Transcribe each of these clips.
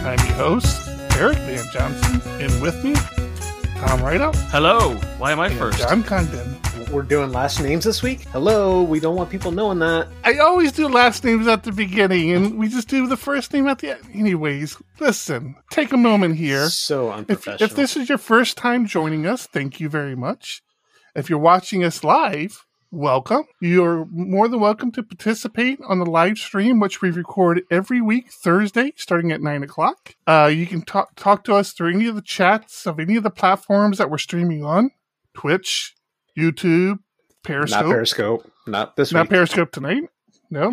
I'm your host, Eric Van Johnson, and with me, Tom Rideout. Hello. Why am I first? John Congdon. We're doing last names this week? Hello, we don't want people knowing that. I always do last names at the beginning, and we just do the first name at the end. Anyways, listen, take a moment here. So unprofessional. If this is your first time joining us, thank you very much. If you're watching us live, welcome. You're more than welcome to participate on the live stream, which we record every week, Thursday, starting at 9 o'clock. You can talk to us through any of the chats of any of the platforms that we're streaming on, Twitch, YouTube, Periscope. Not Periscope. Not this week. Not Periscope tonight. No.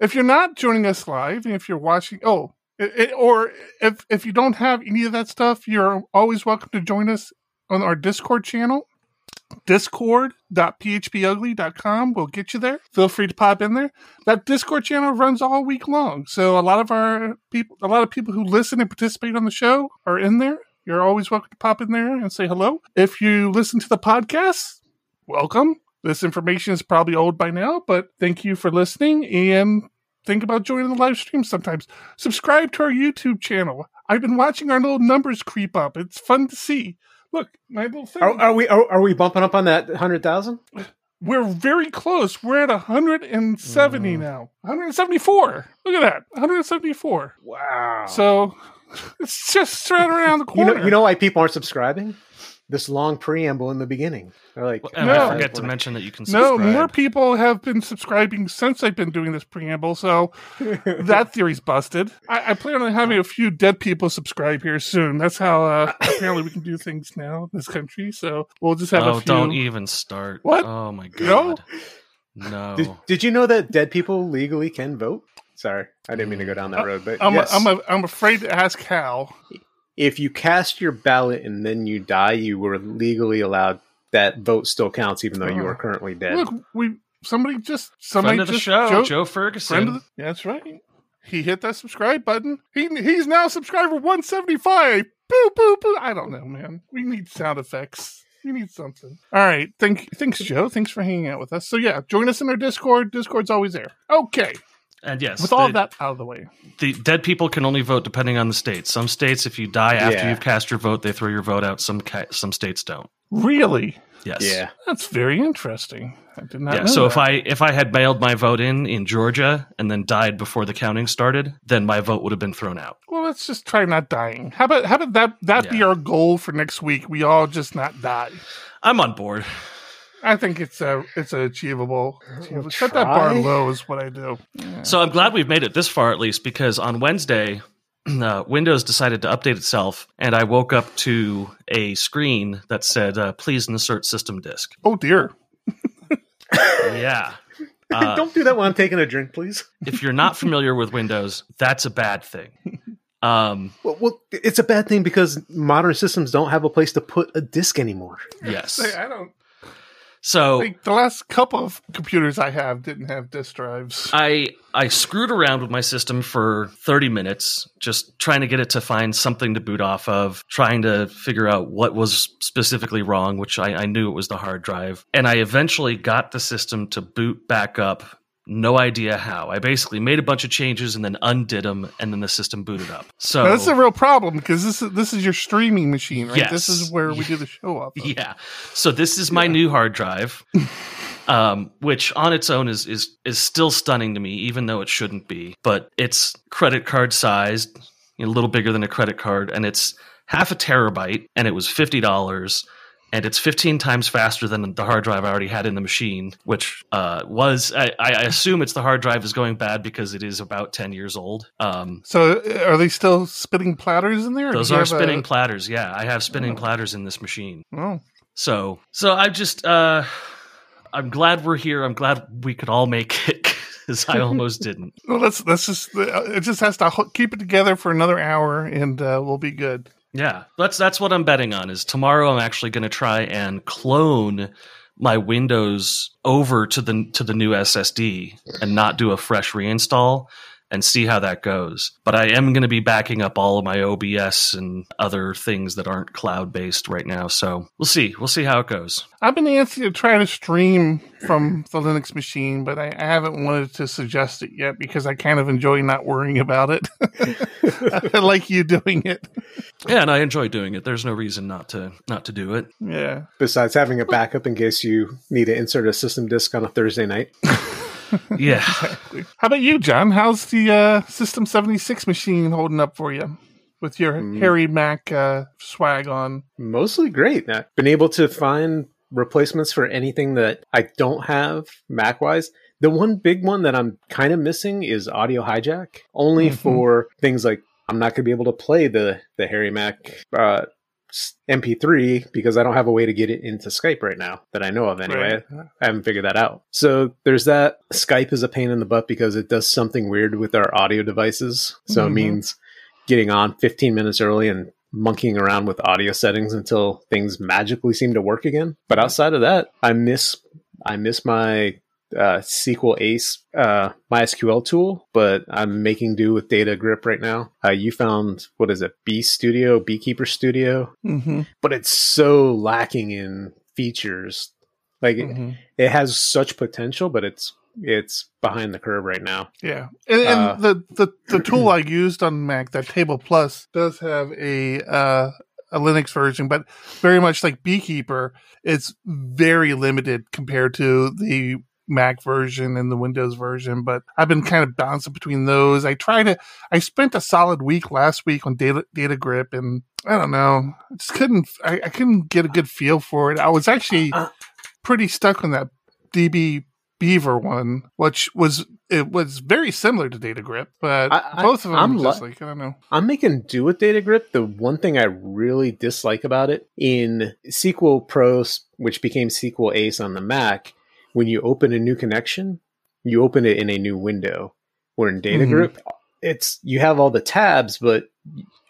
If you're not joining us live, and if you're watching, or if you don't have any of that stuff, you're always welcome to join us on our Discord channel, discord.phpugly.com. We'll get you there. Feel free to pop in there. That Discord channel runs all week long, so a lot of people who listen and participate on the show are in there. You're always welcome to pop in there and say hello. If you listen to the podcast, welcome. This information is probably old by now, but thank you for listening and think about joining the live stream sometimes. Subscribe to our YouTube channel. I've been watching our little numbers creep up. It's fun to see. Look, my little thing. Are we bumping up on that 100,000? We're very close. We're at 170 now. 174. Look at that. 174. Wow. So it's just right around the corner. You know why people aren't subscribing? This long preamble in the beginning. They're like, I forget to mention that you can subscribe. No, more people have been subscribing since I've been doing this preamble, so that theory's busted. I plan on having a few dead people subscribe here soon. That's how apparently we can do things now in this country, so we'll just have a few. Don't even start. What? Oh, my God. No. Did you know that dead people legally can vote? Sorry, I didn't mean to go down that road, but yes. I'm afraid to ask how. If you cast your ballot and then you die, you were legally allowed. That vote still counts, even though you are currently dead. Look, somebody friend of the show, Joe Ferguson. That's right. He hit that subscribe button. He's now subscriber 175. Boo, boo, boo. I don't know, man. We need sound effects. You need something. All right. Thanks, Joe. Thanks for hanging out with us. So yeah, join us in our Discord. Discord's always there. Okay. And yes, with all of that out of the way, the dead people can only vote depending on the state. Some states, if you die after you've cast your vote, they throw your vote out. Some states don't. Really? Yes. Yeah. That's very interesting. I did not know. So that. if I had mailed my vote in Georgia and then died before the counting started, then my vote would have been thrown out. Well, let's just try not dying. How about that be our goal for next week? We all just not die. I'm on board. I think it's achievable. We'll set that bar low is what I do. Yeah. So I'm glad we've made it this far, at least, because on Wednesday, Windows decided to update itself, and I woke up to a screen that said, please insert system disk. Oh, dear. Yeah. Don't do that while I'm taking a drink, please. If you're not familiar with Windows, that's a bad thing. Well, it's a bad thing because modern systems don't have a place to put a disk anymore. Yes. I don't. So like the last couple of computers I have didn't have disk drives. I screwed around with my system for 30 minutes, just trying to get it to find something to boot off of, trying to figure out what was specifically wrong, which I knew it was the hard drive. And I eventually got the system to boot back up. No idea how. I basically made a bunch of changes and then undid them, and then the system booted up. So now, this is a real problem because this is your streaming machine, right? Yes. This is where we do the show off of. Yeah. So this is my new hard drive, which on its own is still stunning to me, even though it shouldn't be. But it's credit card sized, a little bigger than a credit card, and it's 0.5 terabyte, and it was $50. And it's 15 times faster than the hard drive I already had in the machine, which I assume it's the hard drive is going bad because it is about 10 years old. So are they still spinning platters in there? Those are spinning platters, yeah. I have spinning platters in this machine. Oh. So I'm glad we're here. I'm glad we could all make it. because I almost didn't. Well, that's just, it just has to keep it together for another hour, and we'll be good. Yeah, that's what I'm betting on, is tomorrow I'm actually going to try and clone my Windows over to the new SSD and not do a fresh reinstall and see how that goes. But I am going to be backing up all of my OBS and other things that aren't cloud-based right now. So we'll see. We'll see how it goes. I've been antsy to try to stream from the Linux machine, but I haven't wanted to suggest it yet because I kind of enjoy not worrying about it. I like you doing it. Yeah, and I enjoy doing it. There's no reason not to do it. Yeah. Besides having a backup in case you need to insert a system disk on a Thursday night. Yeah. Exactly. How about you, John? How's the System 76 machine holding up for you with your Harry Mac swag on? Mostly great. I've been able to find replacements for anything that I don't have Mac-wise. The one big one that I'm kind of missing is Audio Hijack, only for things like I'm not going to be able to play the Harry Mac MP3 because I don't have a way to get it into Skype right now that I know of anyway. Right. I haven't figured that out. So there's that. Skype is a pain in the butt because it does something weird with our audio devices. So it means getting on 15 minutes early and monkeying around with audio settings until things magically seem to work again. But outside of that, I miss my SQL Ace MySQL tool, but I'm making do with DataGrip right now. You found, what is it, Beekeeper Studio? Mm-hmm. But it's so lacking in features. Like it has such potential, but it's behind the curve right now. Yeah, and the tool I used on Mac, that Table Plus, does have a Linux version, but very much like Beekeeper, it's very limited compared to the Mac version and the Windows version, but I've been kind of bouncing between those. I spent a solid week last week on DataGrip, and I don't know, I couldn't get a good feel for it. I was actually pretty stuck on that DB Beaver one, which was very similar to DataGrip, but both of them I don't know. I'm making do with DataGrip. The one thing I really dislike about it, in SQL Pro, which became SQL Ace on the Mac, when you open a new connection, you open it in a new window. Where in DataGrip, it's you have all the tabs, but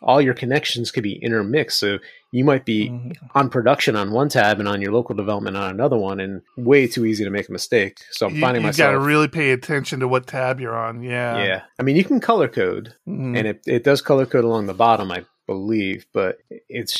all your connections could be intermixed. So you might be on production on one tab and on your local development on another one, and way too easy to make a mistake. So I'm finding myself... You got to really pay attention to what tab you're on, yeah. Yeah. I mean, you can color code, and it does color code along the bottom, I believe, but it's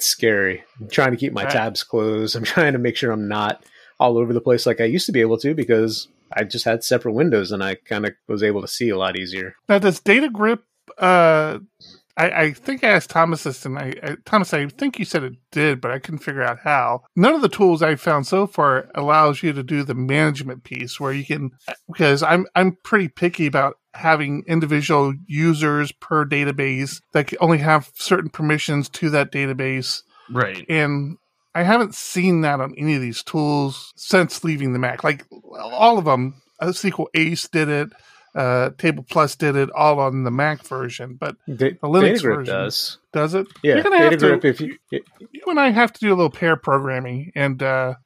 scary. I'm trying to keep my tabs closed. I'm trying to make sure I'm not all over the place like I used to be able to, because I just had separate windows and I kind of was able to see a lot easier. Now, does DataGrip, I think I asked Thomas this, and Thomas, I think you said it did, but I couldn't figure out how. None of the tools I've found so far allows you to do the management piece where you can, because I'm pretty picky about having individual users per database that can only have certain permissions to that database. Right. And I haven't seen that on any of these tools since leaving the Mac. Like all of them, SQL Ace did it, Table Plus did it, all on the Mac version. But the Linux version does it? Yeah, you and I have to do a little pair programming and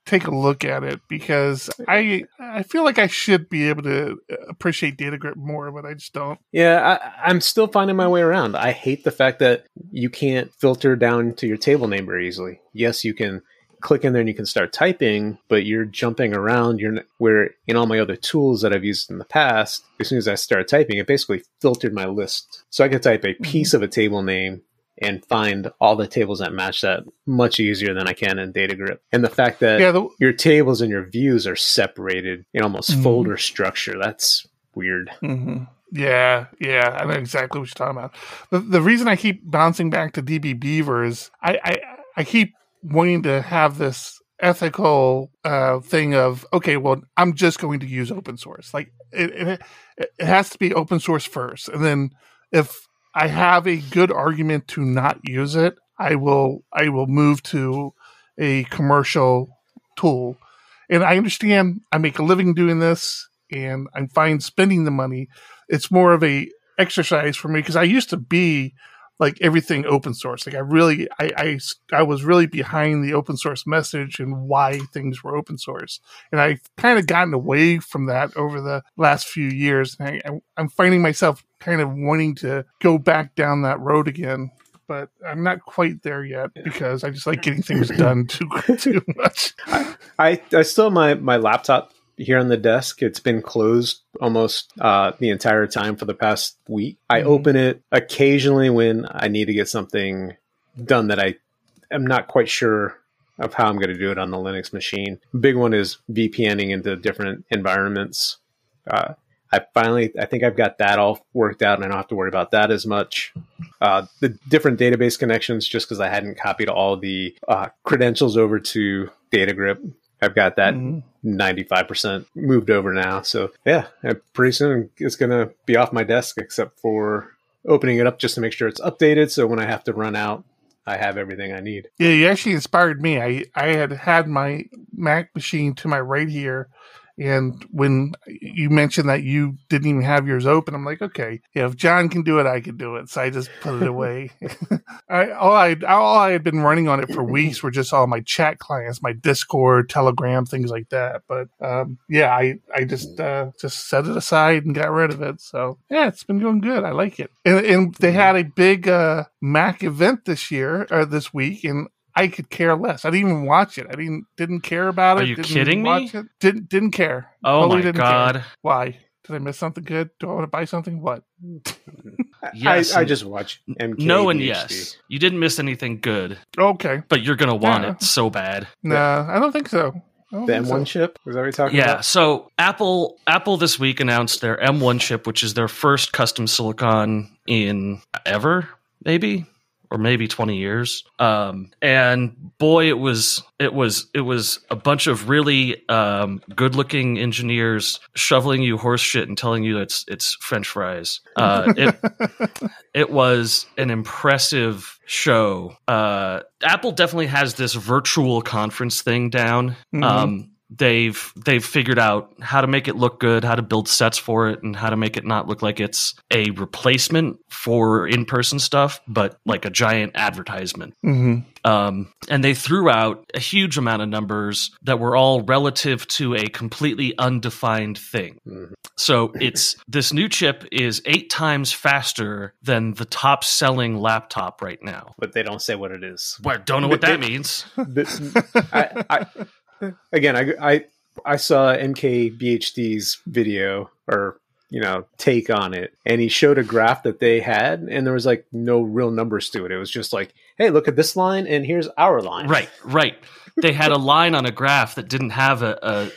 take a look at it, because I feel like I should be able to appreciate DataGrip more, but I just don't. Yeah, I'm still finding my way around. I hate the fact that you can't filter down to your table name very easily. Yes, you can click in there and you can start typing, but you're jumping around. Where in all my other tools that I've used in the past, as soon as I started typing, it basically filtered my list. So I could type a piece of a table name and find all the tables that match that much easier than I can in DataGrip. And the fact that your tables and your views are separated in almost folder structure, that's weird. Mm-hmm. Yeah, I know exactly what you're talking about. The reason I keep bouncing back to DB Beaver is I keep wanting to have this ethical thing of, okay, well, I'm just going to use open source. Like it has to be open source first. And then if I have a good argument to not use it, I will move to a commercial tool. And I understand I make a living doing this and I'm fine spending the money. It's more of an exercise for me, because I used to be like everything open source. Like I was really behind the open source message and why things were open source. And I've kind of gotten away from that over the last few years. And I'm finding myself kind of wanting to go back down that road again. But I'm not quite there yet because I just like getting things done too much. I still have my laptop here on the desk. It's been closed almost the entire time for the past week. I open it occasionally when I need to get something done that I am not quite sure of how I'm going to do it on the Linux machine. Big one is VPNing into different environments. I think I've got that all worked out and I don't have to worry about that as much. The different database connections, just because I hadn't copied all the credentials over to DataGrip, I've got that 95% moved over now. So yeah, pretty soon it's going to be off my desk except for opening it up just to make sure it's updated. So when I have to run out, I have everything I need. Yeah, you actually inspired me. I had my Mac machine to my right here. And when you mentioned that you didn't even have yours open, I'm like, okay, if John can do it, I can do it. So I just put it away. All I had been running on it for weeks were just all my chat clients, my Discord, Telegram, things like that. But yeah, I just set it aside and got rid of it. So yeah, it's been going good. I like it. And they had a big Mac event this year or this week, and I could care less. I didn't even watch it. I didn't care about it. Are you kidding me? Didn't care. Oh my God. Why? Did I miss something good? Do I want to buy something? What? Yes. I just watch MK. No and yes. You didn't miss anything good. Okay. But you're going to want it so bad. No, I don't think so. The M1 chip? Is that what you're talking about? Yeah, so Apple this week announced their M1 chip, which is their first custom silicon in ever, maybe? Or maybe 20 years. And boy, it was a bunch of really good looking engineers shoveling you horse shit and telling you it's French fries. It was an impressive show. Apple definitely has this virtual conference thing down. They've figured out how to make it look good, how to build sets for it, and how to make it not look like it's a replacement for in-person stuff, but like a giant advertisement. And they threw out a huge amount of numbers that were all relative to a completely undefined thing. So it's this new chip is 8 times faster than the top-selling laptop right now. But they don't say what it is. Well, I don't know what that means. Again, I saw MKBHD's video or, take on it, and he showed a graph that they had, and there was like no real numbers to it. It was just like, hey, look at this line, and here's our line. Right. They had a line on a graph that didn't have a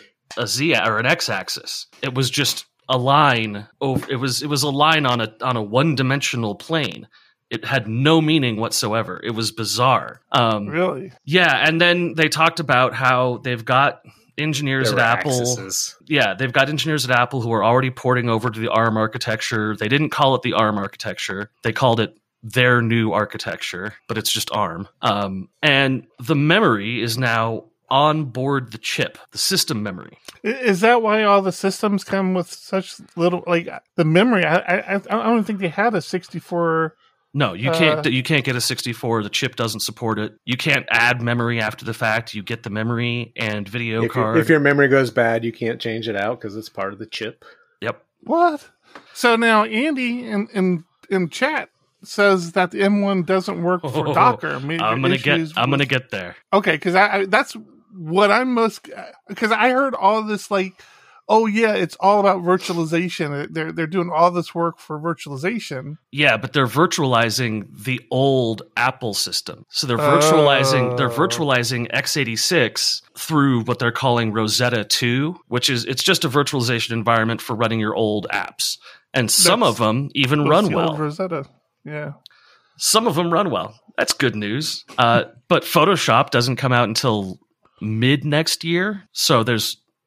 Z or an X axis. It was just a line over. It was a line on a one-dimensional plane. It had no meaning whatsoever. It was bizarre. Really? Yeah. And then they talked about how they've got engineers at Apple. Accesses. Yeah, they've got engineers at Apple who are already porting over to the ARM architecture. They didn't call it the ARM architecture. They called it their new architecture, but it's just ARM. And the memory is now on board the chip, the system memory. Is that why all the systems come with such little, like the memory? I don't think they had a 64... No, you can't. You can't get a 64. The chip doesn't support it. You can't add memory after the fact. You get the memory and video card. If your memory goes bad, you can't change it out because it's part of the chip. Yep. What? So now Andy in chat says that the M1 doesn't work for Docker. I'm gonna get there. Okay, because that's what I'm most. Because I heard all this like, oh yeah, it's all about virtualization. They're doing all this work for virtualization. Yeah, but they're virtualizing the old Apple system. So they're virtualizing x86 through what they're calling Rosetta 2, which is it's just a virtualization environment for running your old apps. And some of them even run well. Rosetta. Yeah. Some of them run well. That's good news. But Photoshop doesn't come out until mid next year. So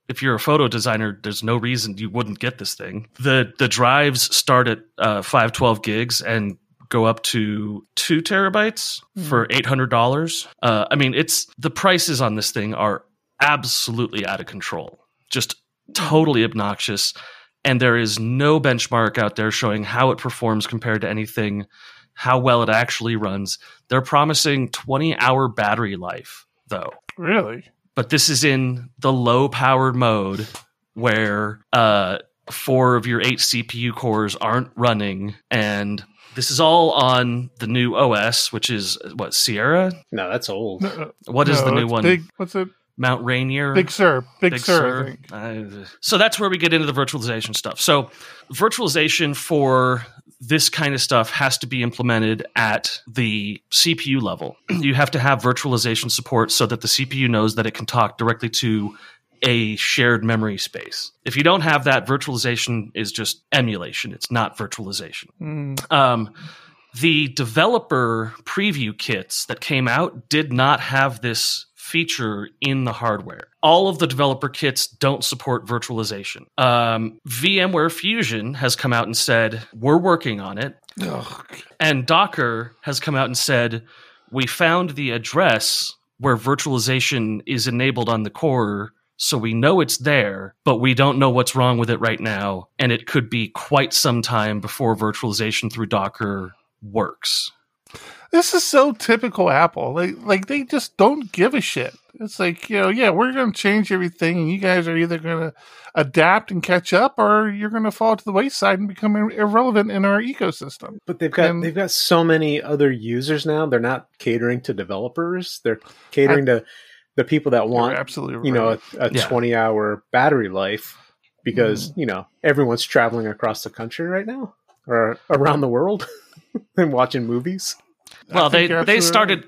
if you're a photo designer, there's no reason you wouldn't get this thing. The drives start at 512 gigs and go up to 2 terabytes for $800. I mean, the prices on this thing are absolutely out of control, just totally obnoxious. And there is no benchmark out there showing how it performs compared to anything how well it actually runs. They're promising 20-hour battery life, though. Really? But this is in the low-powered mode where 4 of your 8 CPU cores aren't running, and this is all on the new OS, which is, what, Sierra? No, that's old. What is the new one? What's it? Mount Rainier? Big Sur. So that's where we get into the virtualization stuff. So virtualization for this kind of stuff has to be implemented at the CPU level. You have to have virtualization support so that the CPU knows that it can talk directly to a shared memory space. If you don't have that, virtualization is just emulation. It's not virtualization. The developer preview kits that came out did not have this feature in the hardware. All of the developer kits don't support virtualization. VMware Fusion has come out and said, we're working on it. Ugh. And Docker has come out and said, we found the address where virtualization is enabled on the core, so we know it's there, but we don't know what's wrong with it right now, and it could be quite some time before virtualization through Docker works. This is so typical Apple. Like they just don't give a shit. It's like, you know, yeah, we're going to change everything, and you guys are either going to adapt and catch up, or you're going to fall to the wayside and become irrelevant in our ecosystem. But they've got so many other users now. They're not catering to developers. They're catering to the people that want, absolutely, you know, a 20-hour battery life, because you know, everyone's traveling across the country right now or around the world and watching movies. Well, they started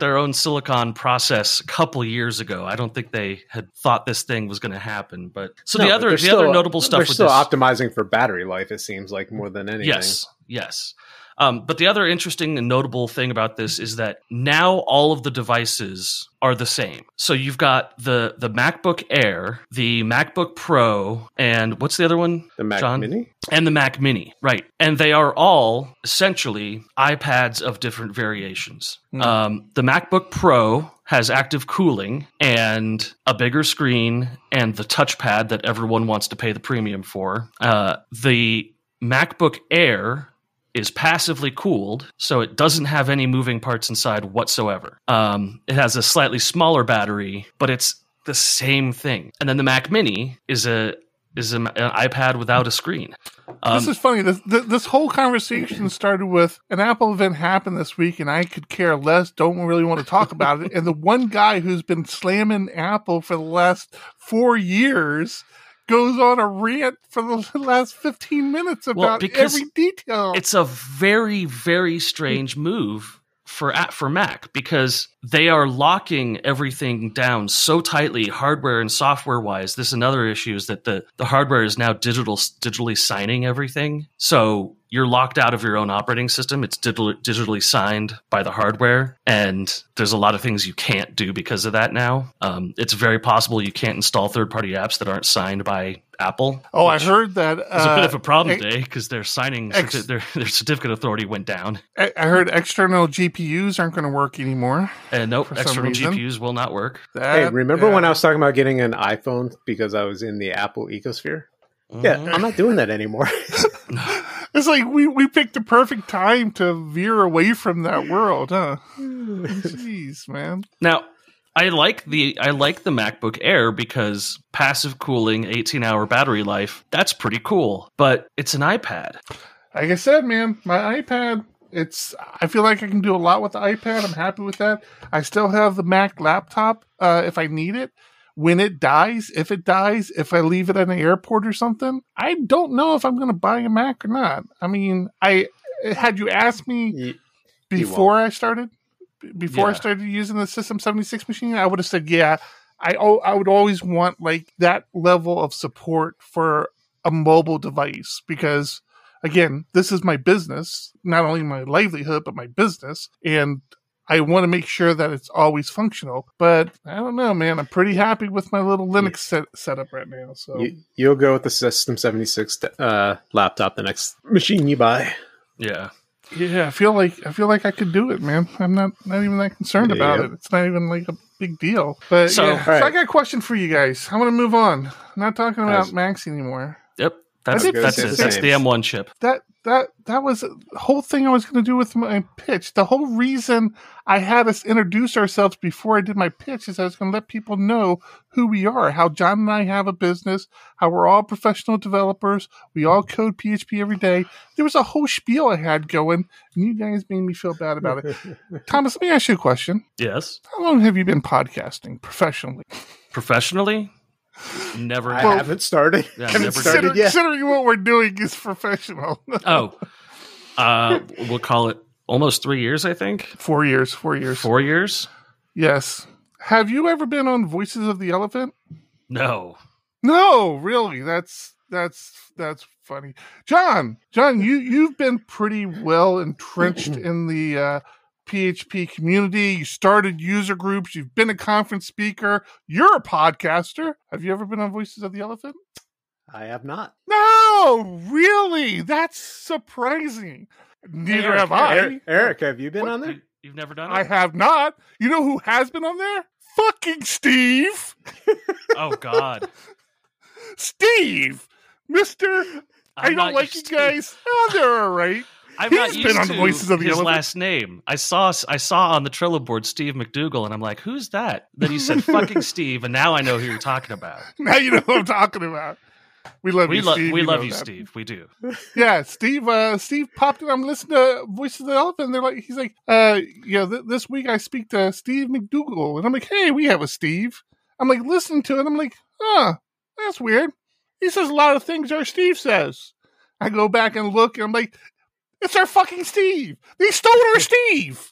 their own silicon process a couple years ago. I don't think they had thought this thing was going to happen. But the other notable stuff with this, they're still optimizing for battery life, it seems like, more than anything. Yes. But the other interesting and notable thing about this is that now all of the devices are the same. So you've got the MacBook Air, the MacBook Pro, and what's the other one? The Mac Mini? And the Mac Mini, right. And they are all essentially iPads of different variations. Mm. The MacBook Pro has active cooling and a bigger screen and the touchpad that everyone wants to pay the premium for. The MacBook Air is passively cooled, so it doesn't have any moving parts inside whatsoever. It has a slightly smaller battery, but it's the same thing. And then the Mac Mini is an iPad without a screen. This is funny. This whole conversation started with an Apple event happened this week, and I could care less, don't really want to talk about it. And the one guy who's been slamming Apple for the last 4 years goes on a rant for the last 15 minutes about every detail. It's a very, very strange move for Mac, because they are locking everything down so tightly, hardware and software-wise. This is another issue, is that the hardware is now digitally signing everything. So you're locked out of your own operating system. It's digitally signed by the hardware, and there's a lot of things you can't do because of that now. It's very possible you can't install third-party apps that aren't signed by Apple. Oh, I heard that. It's a bit of a problem today because their signing, their certificate authority went down. I heard external GPUs aren't going to work anymore. Nope, external GPUs will not work. Remember when I was talking about getting an iPhone because I was in the Apple ecosphere? Mm-hmm. Yeah, I'm not doing that anymore. It's like we picked the perfect time to veer away from that world, huh? Jeez, man. Now, I like the MacBook Air because passive cooling, 18-hour battery life, that's pretty cool. But it's an iPad. Like I said, man, my iPad, I feel like I can do a lot with the iPad. I'm happy with that. I still have the Mac laptop if I need it. When it dies, if I leave it at an airport or something, I don't know if I'm going to buy a Mac or not. I mean, had you asked me before I started using the System 76 machine, I would have said, yeah, I would always want like that level of support for a mobile device, because again, this is my business, not only my livelihood, but my business. And I want to make sure that it's always functional, but I don't know, man. I'm pretty happy with my little Linux setup right now. So you'll go with the System 76 laptop, the next machine you buy. Yeah. I feel like I could do it, man. I'm not even that concerned about it. It's not even like a big deal. But so, I got a question for you guys. I want to move on. I'm not talking about Macs anymore. Yep. That's it. That's the M1 chip. That was the whole thing I was going to do with my pitch. The whole reason I had us introduce ourselves before I did my pitch is I was going to let people know who we are, how John and I have a business, how we're all professional developers. We all code PHP every day. There was a whole spiel I had going, and you guys made me feel bad about it. Thomas, let me ask you a question. Yes. How long have you been podcasting professionally? Professionally? Never. I haven't started. Yeah, haven't started yet. Considering what we're doing is professional. We'll call it almost 3 years, I think. 4 years. 4 years. 4 years? Yes. Have you ever been on Voices of the ElePHPant? No. No, really. That's funny. John, you've been pretty well entrenched in the PHP community. You started user groups. You've been a conference speaker. You're a podcaster. Have you ever been on Voices of the ElePHPant? I have not. No, really? That's surprising. Neither have I. Eric, have you been on there? You've never done it? I have not. You know who has been on there? Fucking Steve. Oh, God. Steve. Mr. I don't like you guys. Oh, they're all right. I've not used on the Voices of the his last name. I saw on the Trello board Steve McDougall, and I'm like, who's that? Then he said, fucking Steve, and now I know who you're talking about. Now you know who I'm talking about. We love you, Steve. We love you, Steve. We do. Yeah, Steve. Steve popped in. I'm listening to Voices of the ElePHPant. And he's like, this week I speak to Steve McDougall, and I'm like, hey, we have a Steve. I'm like, listening to it. I'm like, huh, that's weird. He says a lot of things our Steve says. I go back and look, and I'm like, it's our fucking Steve. They stole our Steve.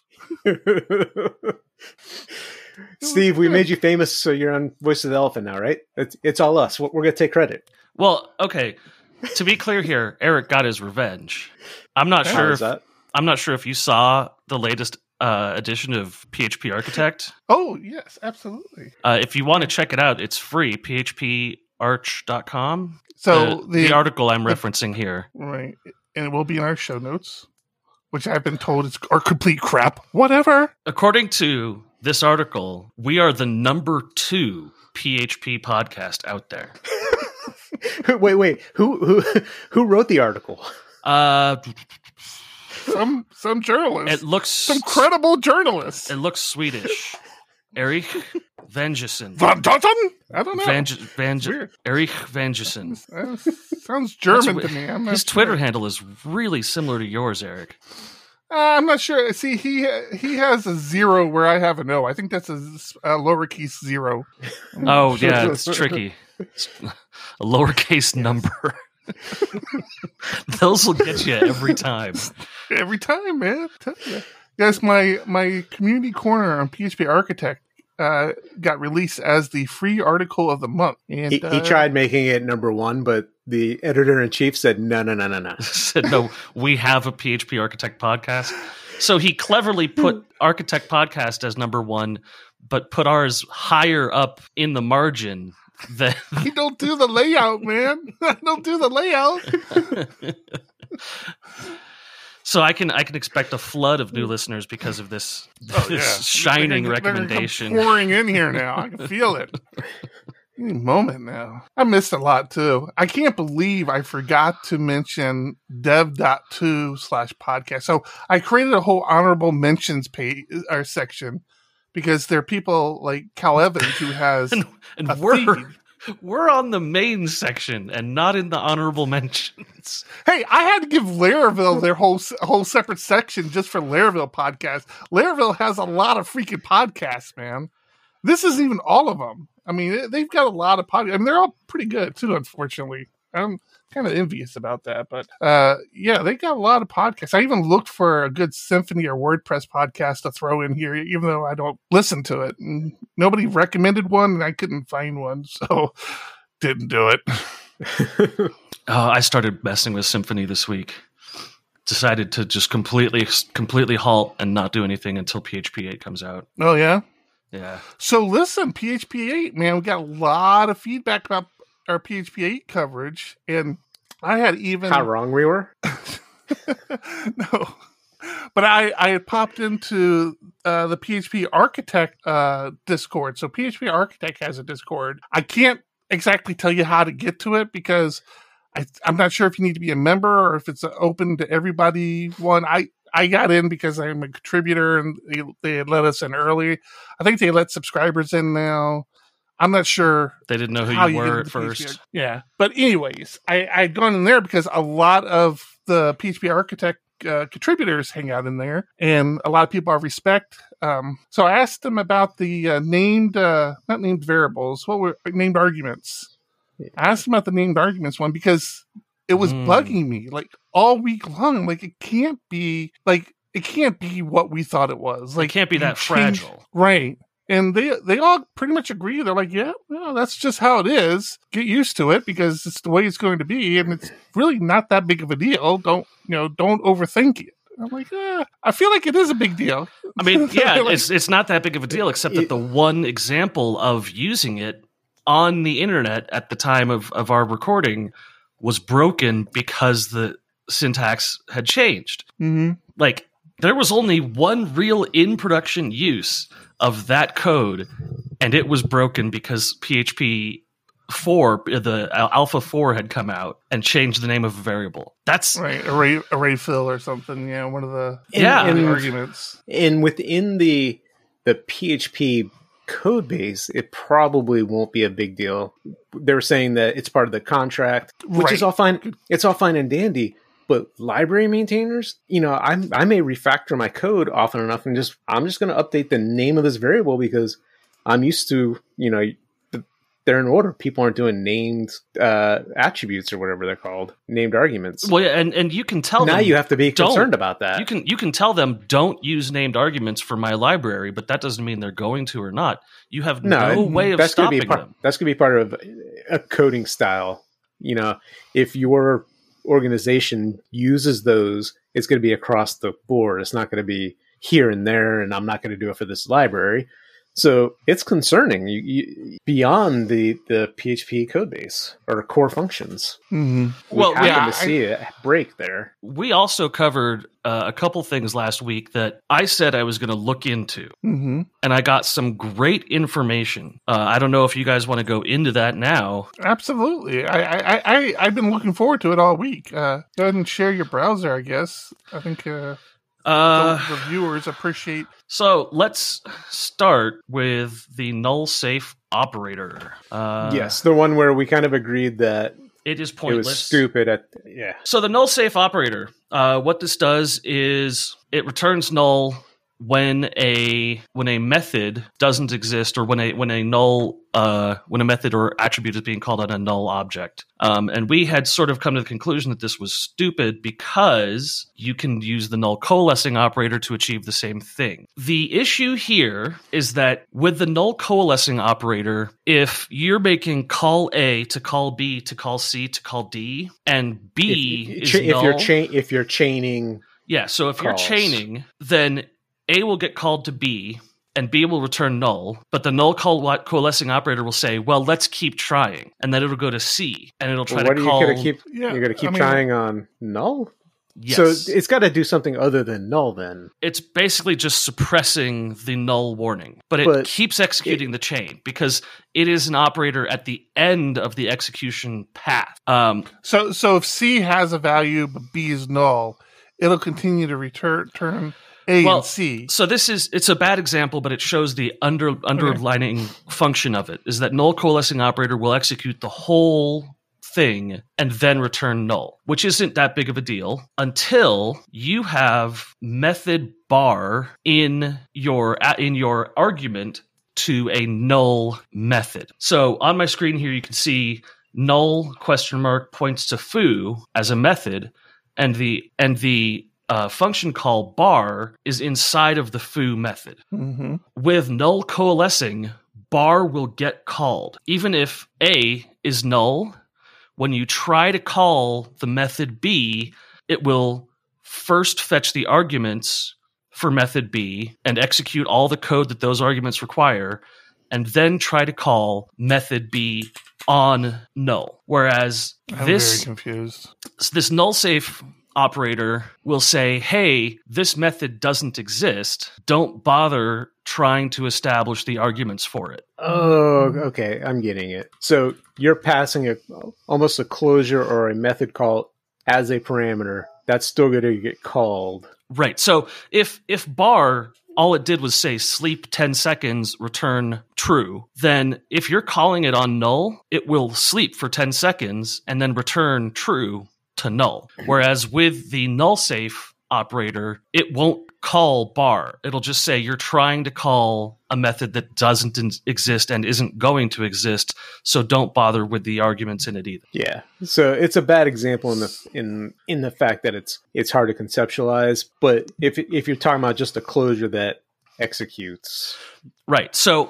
Steve, we made you famous, so you're on Voice of the ElePHPant now, right? It's all us. We're going to take credit. Well, okay. To be clear here, Eric got his revenge. I'm not sure if you saw the latest edition of PHP Architect. Oh, yes, absolutely. If you want to check it out, it's free. PHParch.com. So the article I'm referencing here. Right. And it will be in our show notes, which I've been told are complete crap. Whatever. According to this article, we are the #2 PHP podcast out there. Wait. Who wrote the article? Some journalist. Some credible journalist. It looks Swedish. Eric Van Johnson. Van Johnson? I don't know. Eric Van Johnson. Sounds German to me. His Twitter handle is really similar to yours, Eric. I'm not sure. See, he has a 0 where I have an O. I think that's a lowercase 0. Oh, yeah. It's tricky. It's a lowercase number. Those will get you every time. Every time, man. Tell you. Yes, my community corner on PHP Architect got released as the free article of the month. And he tried making it #1, but the editor-in-chief said, no. Said, no, we have a PHP Architect podcast. So he cleverly put Architect Podcast as #1, but put ours higher up in the margin. He don't do the layout, man. I don't do the layout. So I can expect a flood of new listeners because of this, shining recommendation. They're pouring in here now. I can feel it. Any moment now. I missed a lot, too. I can't believe I forgot to mention dev.2/podcast. So I created a whole honorable mentions page or section because there are people like Cal Evans who has and we're on the main section and not in the honorable mentions. Hey, I had to give Laraville their whole separate section just for Laraville podcast. Laraville has a lot of freaking podcasts, man. This isn't even all of them. I mean, they've got a lot of podcasts. I mean, they're all pretty good, too, unfortunately. I'm kind of envious about that. But, they got a lot of podcasts. I even looked for a good Symfony or WordPress podcast to throw in here, even though I don't listen to it. And nobody recommended one, and I couldn't find one, so didn't do it. I started messing with Symfony this week. Decided to just completely halt and not do anything until PHP 8 comes out. Oh, yeah? Yeah. So listen, PHP 8, man, we got a lot of feedback about our PHP 8 coverage, and I had even how wrong we were. No, but I had popped into the PHP Architect Discord. So PHP Architect has a Discord. I can't exactly tell you how to get to it because I'm not sure if you need to be a member or if it's open to everybody. One, I got in because I'm a contributor and they had let us in early. I think they let subscribers in now. I'm not sure. They didn't know who you were at first. Yeah. But anyways, I'd gone in there because a lot of the PHP Architect contributors hang out in there, and a lot of people I respect. So I asked them about the named arguments. I asked them about the named arguments one because it was bugging me like all week long. I'm like, it can't be what we thought it was. Like, it can't be that fragile. Right. And they all pretty much agree. They're like, yeah, well, that's just how it is. Get used to it because it's the way it's going to be. And it's really not that big of a deal. Don't overthink it. I'm like, I feel like it is a big deal. I mean, yeah, like, it's not that big of a deal, except that the one example of using it on the internet at the time of our recording was broken because the syntax had changed. Mm-hmm. Like, there was only one real in-production use of that code, and it was broken because PHP 4, the Alpha 4 had come out and changed the name of a variable. That's right, array fill or something. Yeah, one of the arguments. And within the PHP code base, it probably won't be a big deal. They're saying that it's part of the contract, which is all fine. It's all fine and dandy. But library maintainers, I may refactor my code often enough, and I'm just going to update the name of this variable because I'm used to, they're in order. People aren't doing named attributes or whatever they're called, named arguments. Well, yeah, and you can tell now them, you have to be concerned about that. You can tell them, don't use named arguments for my library, but that doesn't mean they're going to or not. You have no way of stopping them. That's going to be part of a coding style. If you're organization uses those, it's going to be across the board. It's not going to be here and there, and I'm not going to do it for this library. So it's concerning beyond the PHP code base or core functions. Mm-hmm. We happened to see it break there. We also covered a couple things last week that I said I was going to look into, and I got some great information. I don't know if you guys want to go into that now. Absolutely. I've been looking forward to it all week. Go ahead and share your browser, I guess. I think... the viewers appreciate. So let's start with the null safe operator. Yes, the one where we kind of agreed that it is pointless. It was stupid. So the null safe operator. What this does is it returns null when a method doesn't exist, or when a method or attribute is being called on a null object. And we had sort of come to the conclusion that this was stupid because you can use the null coalescing operator to achieve the same thing. The issue here is that with the null coalescing operator, if you're making call A to call B to call C to call D, and B is null... If you're chaining... Yeah, so if calls. You're chaining, then A will get called to B, and B will return null, but the null coalescing operator will say, well, let's keep trying, and then it'll go to C, and it'll try to call... You're going to keep trying on null? Yes. So it's got to do something other than null, then. It's basically just suppressing the null warning, but it keeps executing the chain, because it is an operator at the end of the execution path. So if C has a value, but B is null, it'll continue to return... A and C. So it's a bad example, but it shows the underlining function of it, is that null coalescing operator will execute the whole thing and then return null, which isn't that big of a deal until you have method bar in your argument to a null method. So on my screen here, you can see null ? Points to foo as a method, and the function call bar is inside of the foo method. Mm-hmm. With null coalescing, bar will get called. Even if A is null, when you try to call the method B, it will first fetch the arguments for method B and execute all the code that those arguments require, and then try to call method B on null. Whereas I'm very confused. This null safe operator will say, hey, this method doesn't exist. Don't bother trying to establish the arguments for it. Oh, okay. I'm getting it. So you're passing almost a closure or a method call as a parameter. That's still going to get called. Right. So if bar, all it did was say sleep 10 seconds, return true, then if you're calling it on null, it will sleep for 10 seconds and then return true to null. Whereas with the null safe operator, it won't call bar. It'll just say you're trying to call a method that doesn't exist and isn't going to exist, so don't bother with the arguments in it either. Yeah. So it's a bad example in the fact that it's hard to conceptualize, but if you're talking about just a closure that executes. Right. So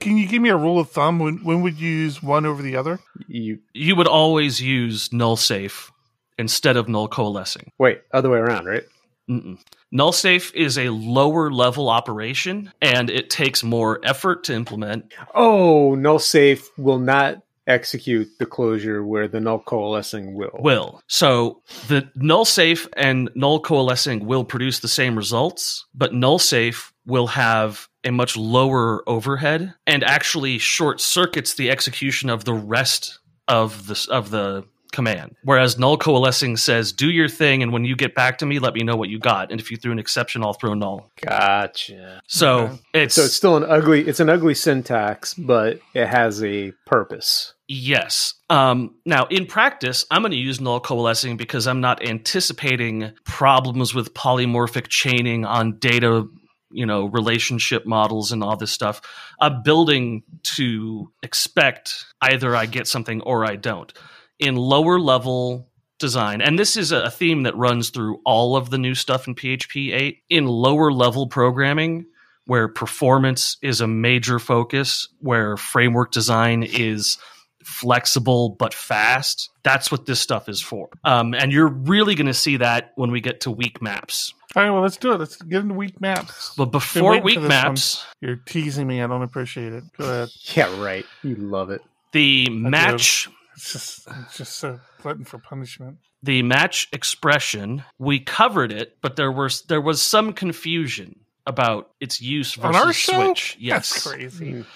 can you give me a rule of thumb when would you use one over the other? You would always use null safe instead of null coalescing. Wait, other way around, right? Mm-mm. Null safe is a lower level operation and it takes more effort to implement. Oh, null safe will not execute the closure where the null coalescing will. So the null safe and null coalescing will produce the same results, but null safe will have a much lower overhead and actually short circuits the execution of the rest of the command. Whereas null coalescing says, do your thing, and when you get back to me, let me know what you got. And if you threw an exception, I'll throw null. Gotcha. So it's still an ugly syntax, but it has a purpose. Yes. Now, in practice, I'm going to use null coalescing because I'm not anticipating problems with polymorphic chaining on data, relationship models and all this stuff. I'm building to expect either I get something or I don't. In lower level design, and this is a theme that runs through all of the new stuff in PHP 8, in lower level programming, where performance is a major focus, where framework design is flexible but fast, that's what this stuff is for. And you're really going to see that when we get to weak maps. All right, well, let's do it. Let's get into weak maps. But before weak maps... one. You're teasing me. I don't appreciate it. Go ahead. Yeah, right. You love it. The match... It's just so glutton for punishment. The match expression, we covered it, but there was some confusion about its use versus on our show? Switch. Yes. That's crazy. Mm.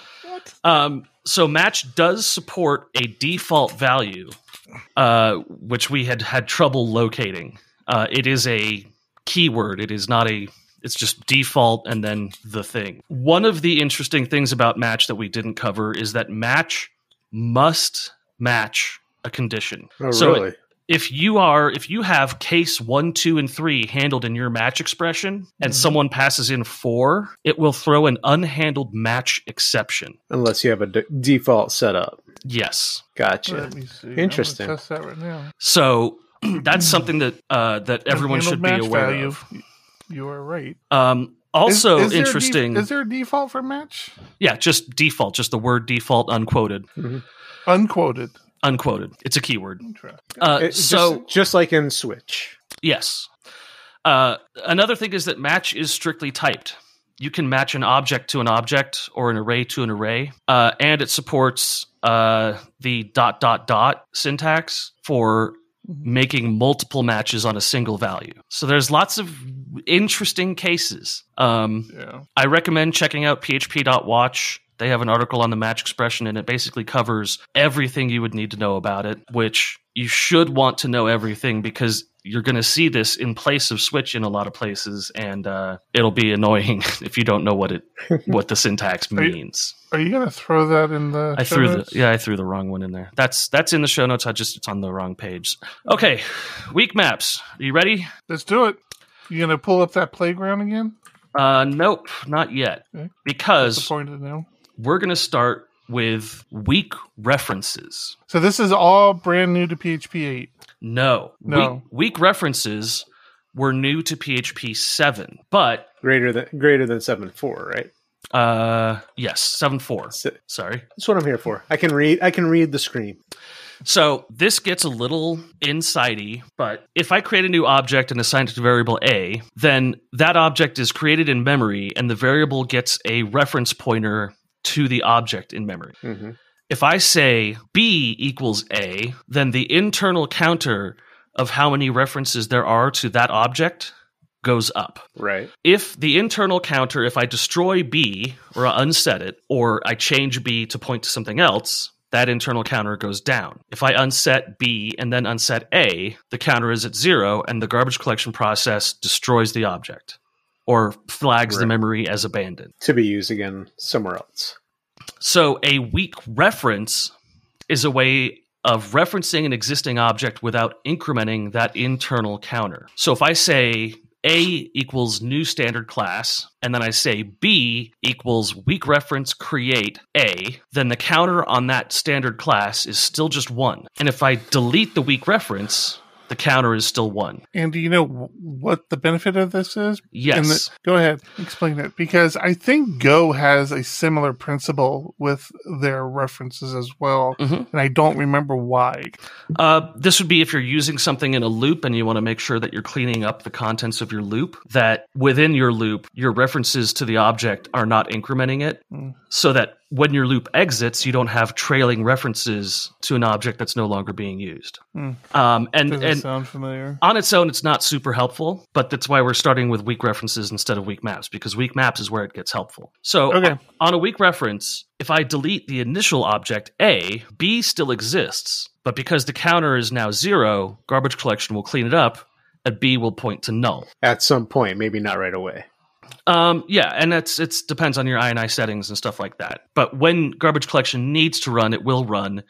What? So match does support a default value, which we had trouble locating. It is a keyword. It is not a... It's just default and then the thing. One of the interesting things about match that we didn't cover is that match must... match a condition. Oh, so really? If you have case 1, 2, and 3 handled in your match expression, and someone passes in 4, it will throw an unhandled match exception. Unless you have a default setup. Yes. Gotcha. Let me see. Interesting. I'm gonna test that right now. So that's something that everyone should be aware of. You are right. Also is interesting. Is there a default for match? Yeah, just default. Just the word default, unquoted. Mm-hmm. Unquoted. It's a keyword. Just like in Switch. Yes. Another thing is that match is strictly typed. You can match an object to an object or an array to an array. And it supports the ... syntax for making multiple matches on a single value. So there's lots of interesting cases. I recommend checking out php.watch. They have an article on the match expression, and it basically covers everything you would need to know about it, which you should want to know everything because you're going to see this in place of Switch in a lot of places, and it'll be annoying if you don't know what the syntax means. Are you going to throw that in the show notes? I threw the wrong one in there. That's in the show notes. It's on the wrong page. Okay, weak maps. Are you ready? Let's do it. You going to pull up that playground again? Nope, not yet. Okay. Because... disappointed now. We're going to start with weak references. So this is all brand new to PHP 8? No. Weak references were new to PHP 7, but... Greater than 7.4, right? Yes, 7.4. Sorry. That's what I'm here for. I can read the screen. So this gets a little insighty, but if I create a new object and assign it to variable A, then that object is created in memory and the variable gets a reference pointer to the object in memory. Mm-hmm. If I say B equals A, then the internal counter of how many references there are to that object goes up. Right. If the internal counter, if I destroy B or I unset it, or I change B to point to something else, that internal counter goes down. If I unset B and then unset A, the counter is at 0 and the garbage collection process destroys the object or flags the memory as abandoned. To be used again somewhere else. So a weak reference is a way of referencing an existing object without incrementing that internal counter. So if I say A equals new standard class, and then I say B equals weak reference create A, then the counter on that standard class is still just 1. And if I delete the weak reference, the counter is still 1. And do you know what the benefit of this is? Yes. Go ahead, explain it. Because I think Go has a similar principle with their references as well, and I don't remember why. This would be if you're using something in a loop and you want to make sure that you're cleaning up the contents of your loop, that within your loop, your references to the object are not incrementing it, so that when your loop exits, you don't have trailing references to an object that's no longer being used. Does it sound familiar? On its own, it's not super helpful, but that's why we're starting with weak references instead of weak maps, because weak maps is where it gets helpful. So on a weak reference, if I delete the initial object A, B still exists, but because the counter is now 0, garbage collection will clean it up, and B will point to null. At some point, maybe not right away. And it depends on your INI settings and stuff like that. But when garbage collection needs to run, it will run,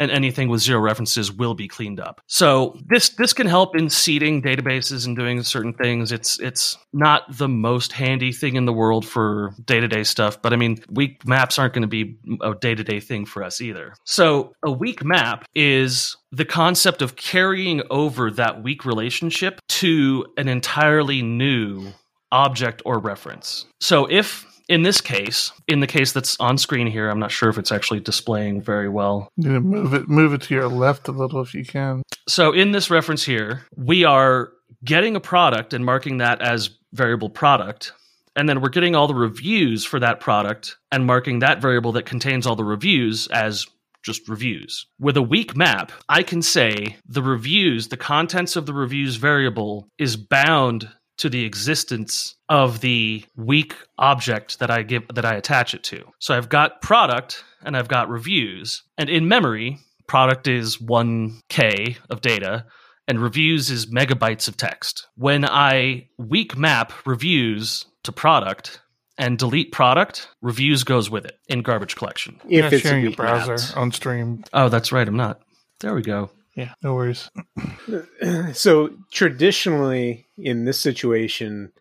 and anything with 0 references will be cleaned up. So this can help in seeding databases and doing certain things. It's not the most handy thing in the world for day-to-day stuff, but I mean, weak maps aren't going to be a day-to-day thing for us either. So a weak map is the concept of carrying over that weak relationship to an entirely new object or reference. So if, in this case, in the case that's on screen here, I'm not sure if it's actually displaying very well. Yeah, move it to your left a little if you can. So in this reference here, we are getting a product and marking that as variable product. And then we're getting all the reviews for that product and marking that variable that contains all the reviews as just reviews. With a weak map, I can say the reviews, the contents of the reviews variable is bound to the existence of the weak object that I attach it to. So I've got product and I've got reviews. And in memory, product is 1K of data and reviews is megabytes of text. When I weak map reviews to product and delete product, reviews goes with it in garbage collection. If it's sharing your browser on stream. Oh, that's right. I'm not. There we go. Yeah, no worries. So traditionally in this situation,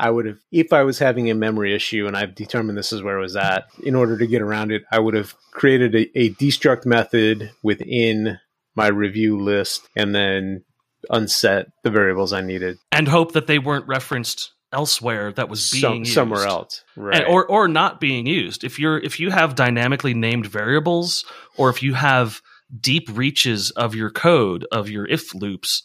I would have, if I was having a memory issue and I've determined this is where it was at, in order to get around it, I would have created a destruct method within my review list and then unset the variables I needed. And hope that they weren't referenced elsewhere that was being used. Somewhere else, right? And, or not being used. If you have dynamically named variables, or if you have deep reaches of your code, of your if loops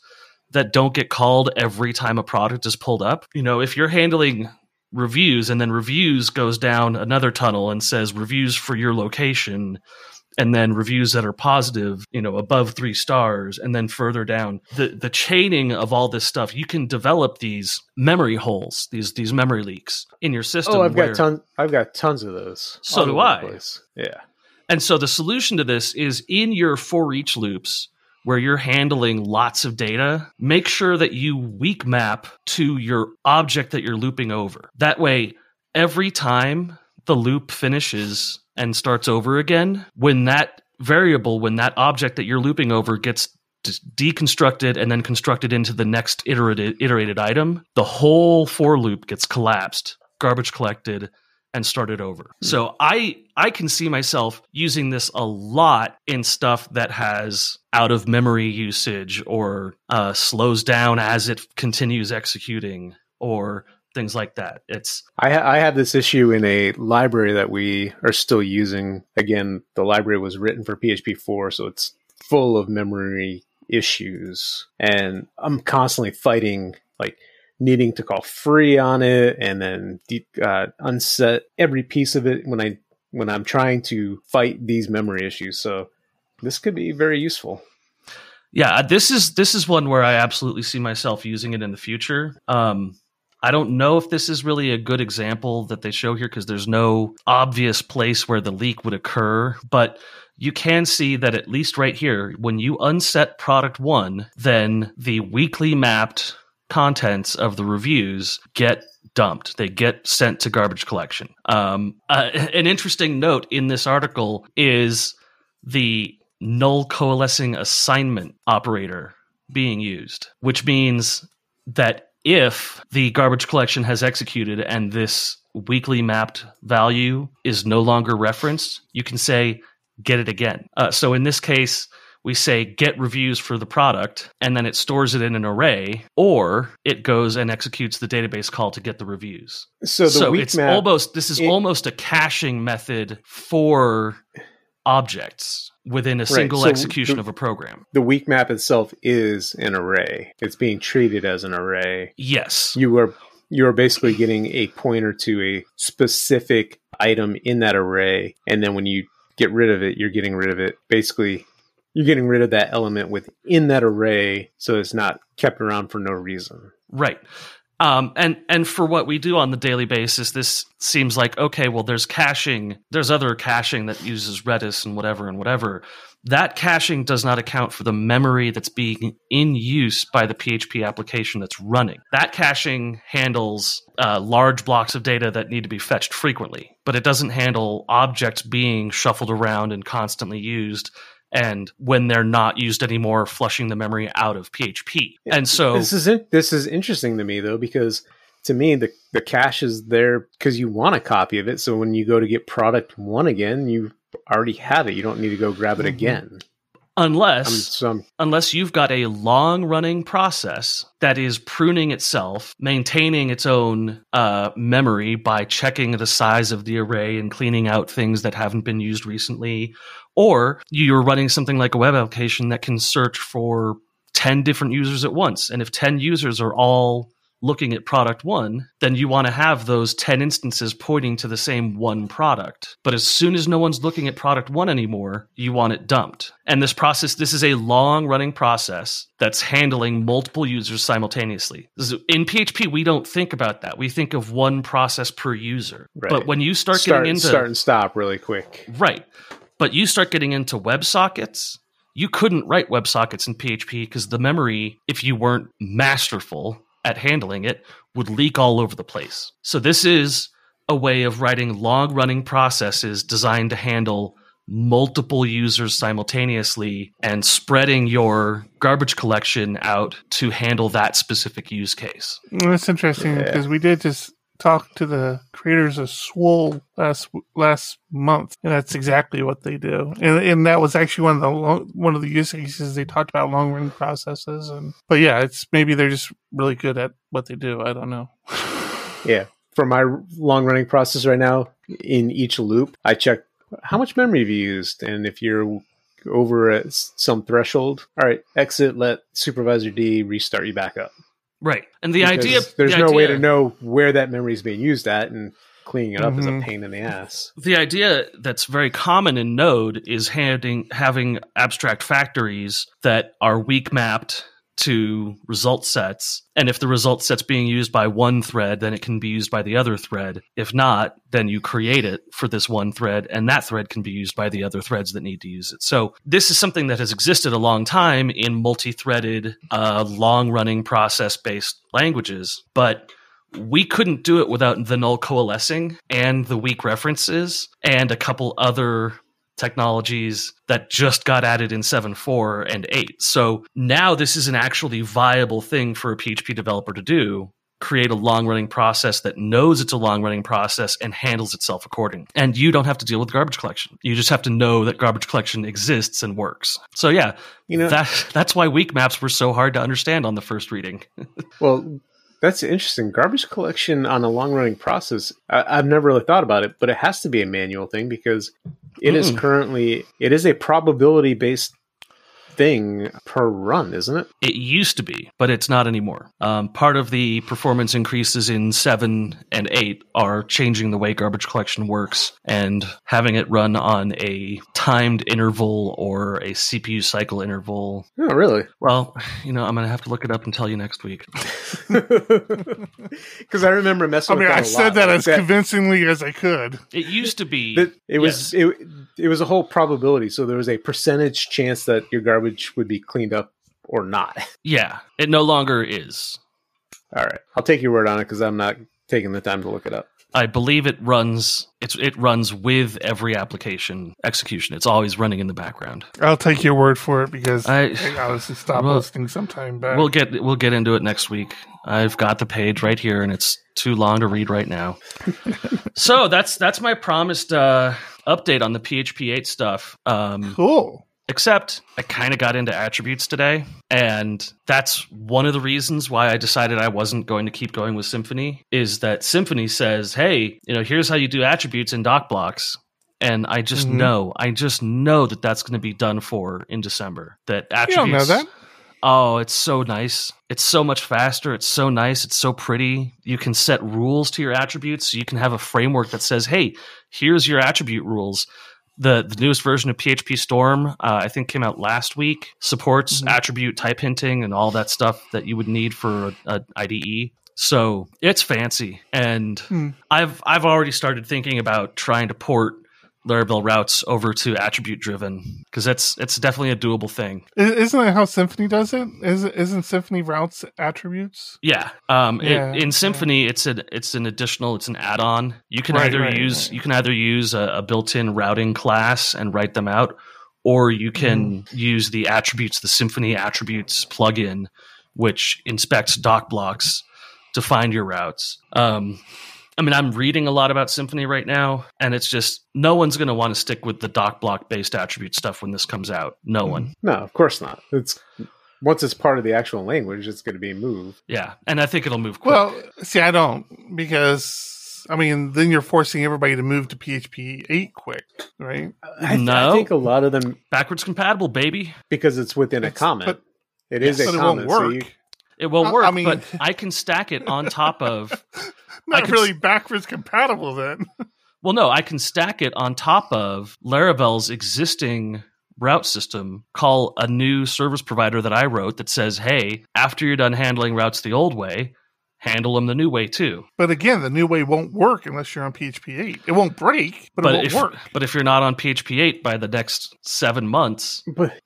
that don't get called every time a product is pulled up. You know, if you're handling reviews and then reviews goes down another tunnel and says reviews for your location, and then reviews that are positive, you know, above 3 stars, and then further down. The chaining of all this stuff, you can develop these memory holes, these memory leaks in your system. Oh, I've got tons of those. So do I. Yeah. And so the solution to this is in your for each loops where you're handling lots of data, make sure that you weak map to your object that you're looping over. That way, every time the loop finishes and starts over again, when that object that you're looping over gets deconstructed and then constructed into the next iterated item, the whole for loop gets collapsed, garbage collected, and started over. So I can see myself using this a lot in stuff that has out of memory usage or slows down as it continues executing or things like that. I had this issue in a library that we are still using. Again, the library was written for PHP 4, so it's full of memory issues, and I'm constantly fighting needing to call free on it and then unset every piece of it when I'm trying to fight these memory issues. So this could be very useful. Yeah, this is one where I absolutely see myself using it in the future. I don't know if this is really a good example that they show here because there's no obvious place where the leak would occur. But you can see that at least right here, when you unset product one, then the weakly mapped contents of the reviews get dumped. They get sent to garbage collection. An interesting note in this article is the null coalescing assignment operator being used, which means that if the garbage collection has executed and this weakly mapped value is no longer referenced, you can say, get it again. So in this case, we say get reviews for the product, and then it stores it in an array, or it goes and executes the database call to get the reviews. So this is almost a caching method for objects within a single execution of a program. The weak map itself is an array. It's being treated as an array. Yes. You are basically getting a pointer to a specific item in that array, and then when you get rid of it, you're getting rid of it. Basically, you're getting rid of that element within that array, so it's not kept around for no reason. Right. And for what we do on the daily basis, this seems like, okay, well, there's caching. There's other caching that uses Redis and whatever and whatever. That caching does not account for the memory that's being in use by the PHP application that's running. That caching handles large blocks of data that need to be fetched frequently, but it doesn't handle objects being shuffled around and constantly used, and when they're not used anymore, flushing the memory out of PHP. And so this is interesting to me, though, because to me, the cache is there because you want a copy of it. So when you go to get product one again, you already have it. You don't need to go grab it again. Unless you've got a long-running process that is pruning itself, maintaining its own memory by checking the size of the array and cleaning out things that haven't been used recently, or you're running something like a web application that can search for 10 different users at once. And if 10 users are all looking at product one, then you want to have those 10 instances pointing to the same one product. But as soon as no one's looking at product one anymore, you want it dumped. And this is a long-running process that's handling multiple users simultaneously. In PHP, we don't think about that. We think of one process per user. Right. But when you start getting into... Start and stop really quick. Right. But you start getting into WebSockets. You couldn't write WebSockets in PHP because the memory, if you weren't masterful at handling it, would leak all over the place. So this is a way of writing long-running processes designed to handle multiple users simultaneously and spreading your garbage collection out to handle that specific use case. Well, that's interesting because we did just talk to the creators of Swole last month, and that's exactly what they do. And that was actually one of the use cases they talked about, long running processes. But yeah, it's maybe they're just really good at what they do. I don't know. Yeah, for my long running process right now, in each loop, I check how much memory have you used, and if you're over at some threshold, all right, exit, let supervisor D restart you back up. Right. And there's no way to know where that memory is being used at, and cleaning it up is a pain in the ass. The idea that's very common in Node is having abstract factories that are weak mapped to result sets. And if the result set's being used by one thread, then it can be used by the other thread. If not, then you create it for this one thread, and that thread can be used by the other threads that need to use it. So this is something that has existed a long time in multi-threaded, long-running process-based languages, but we couldn't do it without the null coalescing and the weak references and a couple other technologies that just got added in 7.4 and 8. So now this is an actually viable thing for a PHP developer to do, create a long-running process that knows it's a long-running process and handles itself accordingly. And you don't have to deal with garbage collection. You just have to know that garbage collection exists and works. So yeah, that's why weak maps were so hard to understand on the first reading. Well, that's interesting. Garbage collection on a long-running process, I've never really thought about it, but it has to be a manual thing because it is a probability-based thing per run, isn't it? It used to be, but it's not anymore. Part of the performance increases in 7 and 8 are changing the way garbage collection works and having it run on a timed interval or a CPU cycle interval. Oh, really? Well, you know, I'm going to have to look it up and tell you next week. Because I remember messing with that a lot. I said that as convincingly as I could. It used to be. It was a whole probability. So there was a percentage chance that your garbage would be cleaned up or not. Yeah, it no longer is. All right. I'll take your word on it because I'm not taking the time to look it up. I believe it runs. It runs with every application execution. It's always running in the background. I'll take your word for it because I honestly stopped listening sometime back. We'll get into it next week. I've got the page right here, and it's too long to read right now. So that's my promised update on the PHP 8 stuff. Cool. Except I kind of got into attributes today, and that's one of the reasons why I decided I wasn't going to keep going with Symfony, is that Symfony says, hey, you know, here's how you do attributes in doc blocks. And I just know that that's going to be done for in December. That attributes, you don't know that. Oh, it's so nice. It's so much faster. It's so nice. It's so pretty. You can set rules to your attributes. So you can have a framework that says, hey, here's your attribute rules. The newest version of PHP Storm, I think, came out last week, supports attribute type hinting and all that stuff that you would need for an IDE. So it's fancy. And I've already started thinking about trying to port Laravel routes over to attribute-driven, because it's definitely a doable thing. Isn't that how Symfony does it? Isn't Symfony routes attributes? Yeah. In Symfony, it's an add-on. You can either use a built-in routing class and write them out, or you can use the Symfony attributes plugin, which inspects doc blocks to find your routes. I mean, I'm reading a lot about Symfony right now, and it's just no one's going to want to stick with the doc block based attribute stuff when this comes out. No one. No, of course not. Once it's part of the actual language, it's going to be moved. Yeah, and I think it'll move quick. Well, see, I don't, because I mean, then you're forcing everybody to move to PHP 8 quick, right? No, I think a lot of them backwards compatible, baby, because it's within a comment. But it is a comment. It won't work. It won't work, but I can stack it on top of. Not really backwards compatible then. Well, no, I can stack it on top of Laravel's existing route system, call a new service provider that I wrote that says, hey, after you're done handling routes the old way, handle them the new way too. But again, the new way won't work unless you're on PHP 8. It won't break, but it won't work. But if you're not on PHP 8 by the next 7 months. But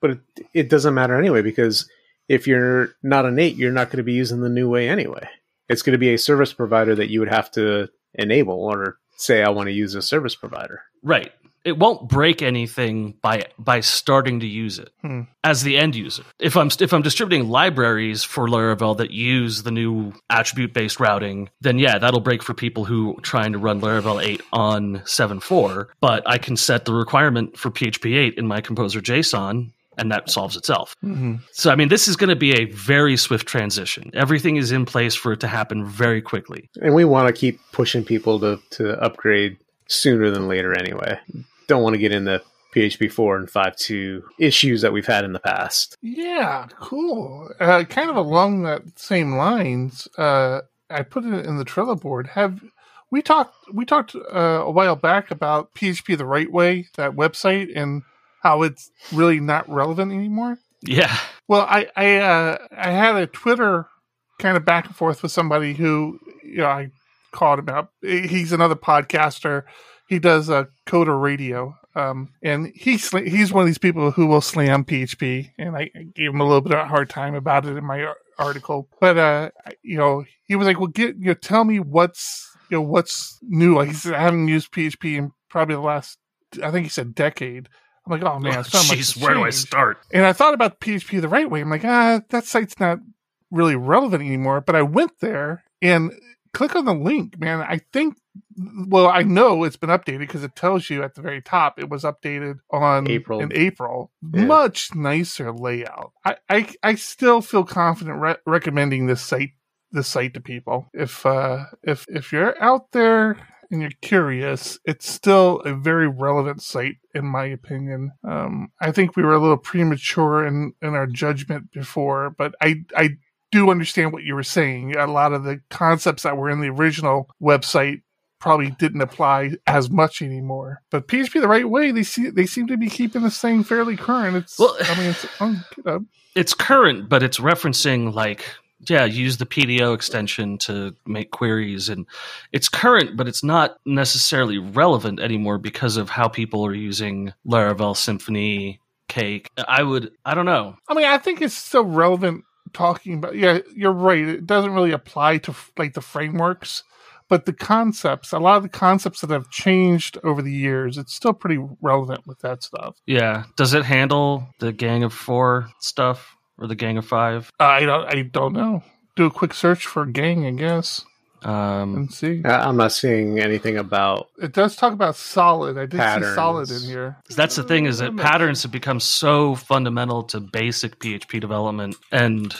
it doesn't matter anyway, because if you're not on 8, you're not going to be using the new way anyway. It's going to be a service provider that you would have to enable or say, I want to use a service provider. Right. It won't break anything by starting to use it as the end user. If I'm distributing libraries for Laravel that use the new attribute-based routing, then yeah, that'll break for people who are trying to run Laravel 8 on 7.4. But I can set the requirement for PHP 8 in my Composer JSON, and that solves itself. Mm-hmm. So, I mean, this is going to be a very swift transition. Everything is in place for it to happen very quickly. And we want to keep pushing people to upgrade sooner than later anyway. Don't want to get into PHP 4 and 5.2 issues that we've had in the past. Yeah, cool. Kind of along that same lines, I put it in the Trello board. We talked a while back about PHP the Right Way, that website, and how it's really not relevant anymore. Yeah. Well, I had a Twitter kind of back and forth with somebody who, you know, I called him out. He's another podcaster. He does Coder Radio, and he's one of these people who will slam PHP. And I gave him a little bit of a hard time about it in my article. But you know, he was like, "Well, tell me what's new." Like he said, "I haven't used PHP in probably the last, I think he said, decade." I'm like, oh man, so much. Jeez, where do I start? And I thought about PHP the Right Way. I'm like, that site's not really relevant anymore. But I went there and click on the link, man. I know it's been updated because it tells you at the very top it was updated on in April. Yeah. Much nicer layout. I still feel confident recommending this site to people. If you're out there and you're curious, it's still a very relevant site, in my opinion. I think we were a little premature in our judgment before, but I do understand what you were saying. A lot of the concepts that were in the original website probably didn't apply as much anymore. But PHP the Right Way, they seem to be keeping this thing fairly current. It's on GitHub. It's current, but it's referencing use the PDO extension to make queries, and it's current, but it's not necessarily relevant anymore because of how people are using Laravel, Symfony, Cake. I don't know. I mean, I think it's still relevant talking about, yeah, you're right. It doesn't really apply to the frameworks, but the concepts, a lot of the concepts that have changed over the years, it's still pretty relevant with that stuff. Yeah. Does it handle the Gang of Four stuff? Or the Gang of Five? I don't know. Do a quick search for gang, I guess, and see. I'm not seeing anything about. It does talk about SOLID. I did see SOLID in here. That's the thing, is that patterns have become so fundamental to basic PHP development and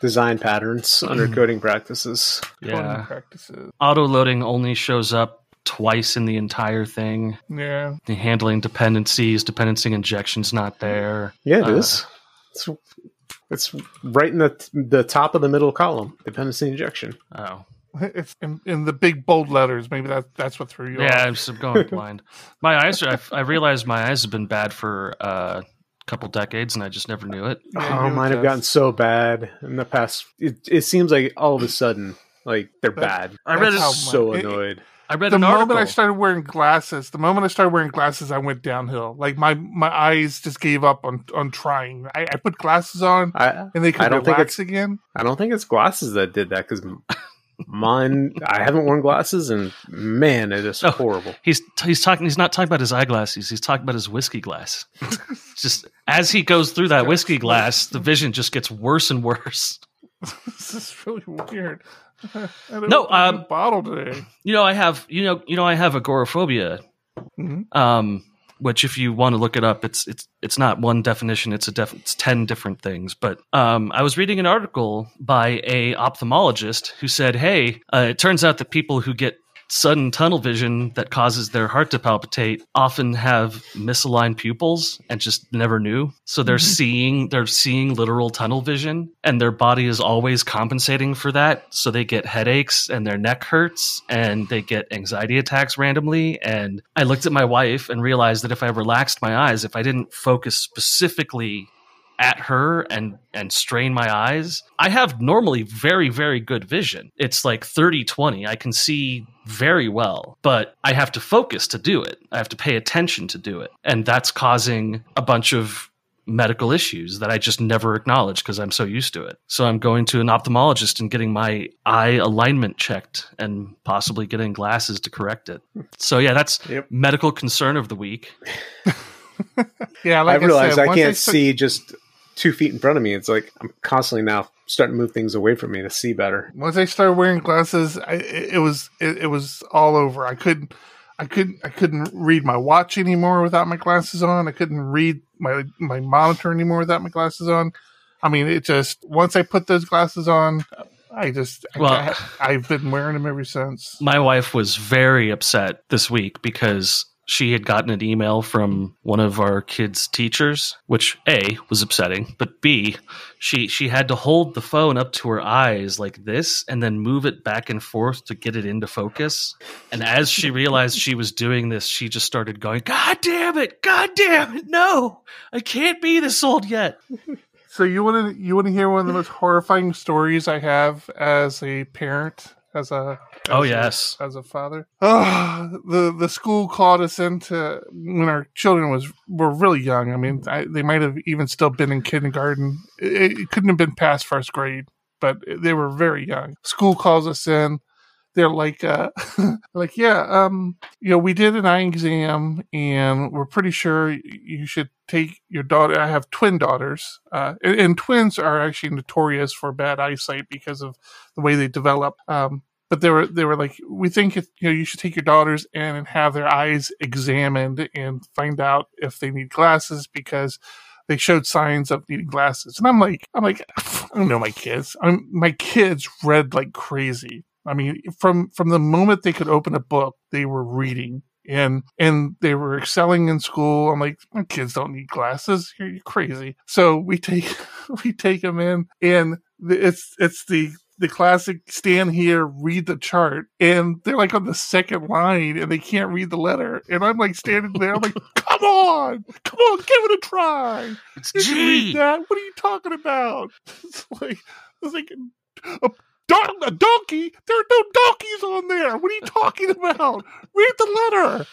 design patterns under coding practices. Yeah. Coding practices. Auto-loading only shows up twice in the entire thing. Yeah. The handling dependencies, dependency injection's not there. Yeah, it is. It's right in the top of the middle column, dependency injection. Oh. It's in the big bold letters. Maybe that's what threw you off. Yeah, I'm just going blind. My eyes are, I realized my eyes have been bad for a couple decades, and I just never knew it. Yeah, mine have gotten so bad in the past. It seems like all of a sudden, they're bad. I read annoyed. I read the moment article. The moment I started wearing glasses, I went downhill. My eyes just gave up on trying. I put glasses on, and they could relax again. I don't think it's glasses that did that, because mine. I haven't worn glasses, and man, it is horrible. He's talking. He's not talking about his eyeglasses. He's talking about his whiskey glass. Just as he goes through that whiskey glass, the vision just gets worse and worse. This is really weird. Bottle today. I have agoraphobia. Mm-hmm. Which, if you want to look it up, it's not one definition. It's 10 different things. But I was reading an article by a ophthalmologist who said, "Hey, it turns out that people who get sudden tunnel vision that causes their heart to palpitate often have misaligned pupils and just never knew. So they're seeing literal tunnel vision, and their body is always compensating for that. So they get headaches, and their neck hurts, and they get anxiety attacks randomly." And I looked at my wife and realized that if I relaxed my eyes, if I didn't focus specifically at her and strain my eyes, I have normally very, very good vision. It's 30-20. I can see very well, but I have to focus to do it. I have to pay attention to do it. And that's causing a bunch of medical issues that I just never acknowledge because I'm so used to it. So I'm going to an ophthalmologist and getting my eye alignment checked and possibly getting glasses to correct it. So yeah, that's medical concern of the week. Yeah, I realized I can't see just 2 feet in front of me. It's I'm constantly now starting to move things away from me to see better. Once I started wearing glasses, it was all over. I couldn't read my watch anymore without my glasses on. I couldn't read my monitor anymore without my glasses on. I mean, it just, once I put those glasses on, I've been wearing them ever since. My wife was very upset this week because she had gotten an email from one of our kids' teachers, which A, was upsetting, but B, she had to hold the phone up to her eyes like this and then move it back and forth to get it into focus. And as she realized she was doing this, she just started going, God damn it, no, I can't be this old yet. So you want to hear one of the most horrifying stories I have as a parent? As a father. The school called us into when our children were really young. I mean, they might have even still been in kindergarten. It couldn't have been past first grade, but they were very young. School calls us in. They're we did an eye exam, and we're pretty sure you should take your daughter. I have twin daughters, and twins are actually notorious for bad eyesight because of the way they develop. But they were like, we think you should take your daughters in and have their eyes examined and find out if they need glasses because they showed signs of needing glasses. And I'm like, I don't know my kids. My kids read like crazy. I mean, from the moment they could open a book, they were reading and they were excelling in school. I'm like, my kids don't need glasses. You're crazy. So we take them in, and it's the classic stand here, read the chart. And they're like on the second line and they can't read the letter. And I'm like standing there. I'm like, come on, give it a try. You can read that. What are you talking about? It's like a donkey. There are no donkeys on there. What are you talking about? Read the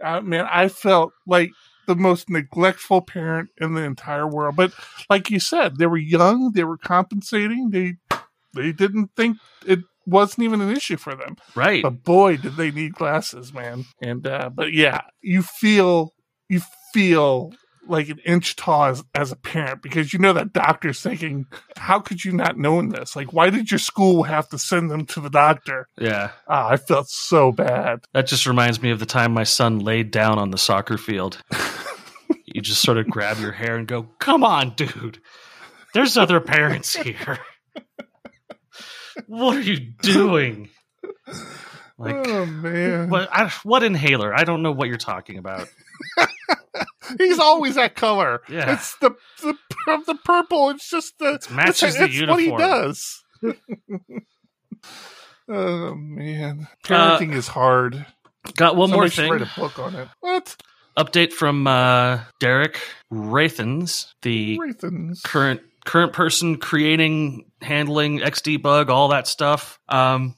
letter. Man, I felt like the most neglectful parent in the entire world. But like you said, they were young. They were compensating. They didn't think it wasn't even an issue for them. Right. But boy, did they need glasses, man. And, but yeah, you feel like an inch tall as a parent, because you know that doctor's thinking, how could you not known this? Like, why did your school have to send them to the doctor? Yeah. Oh, I felt so bad. That just reminds me of the time my son laid down on the soccer field. You just sort of grab your hair and go, come on, dude, there's other parents here. What are you doing? Like, oh, man. What inhaler? I don't know what you're talking about. He's always that color. Yeah. It's the purple. It's just the... It matches the uniform. It's what he does. Oh, man. Parenting is hard. Got one more thing. Somebody should write a book on it. What? Update from Derek Rathens, the current person creating, handling, Xdebug, all that stuff.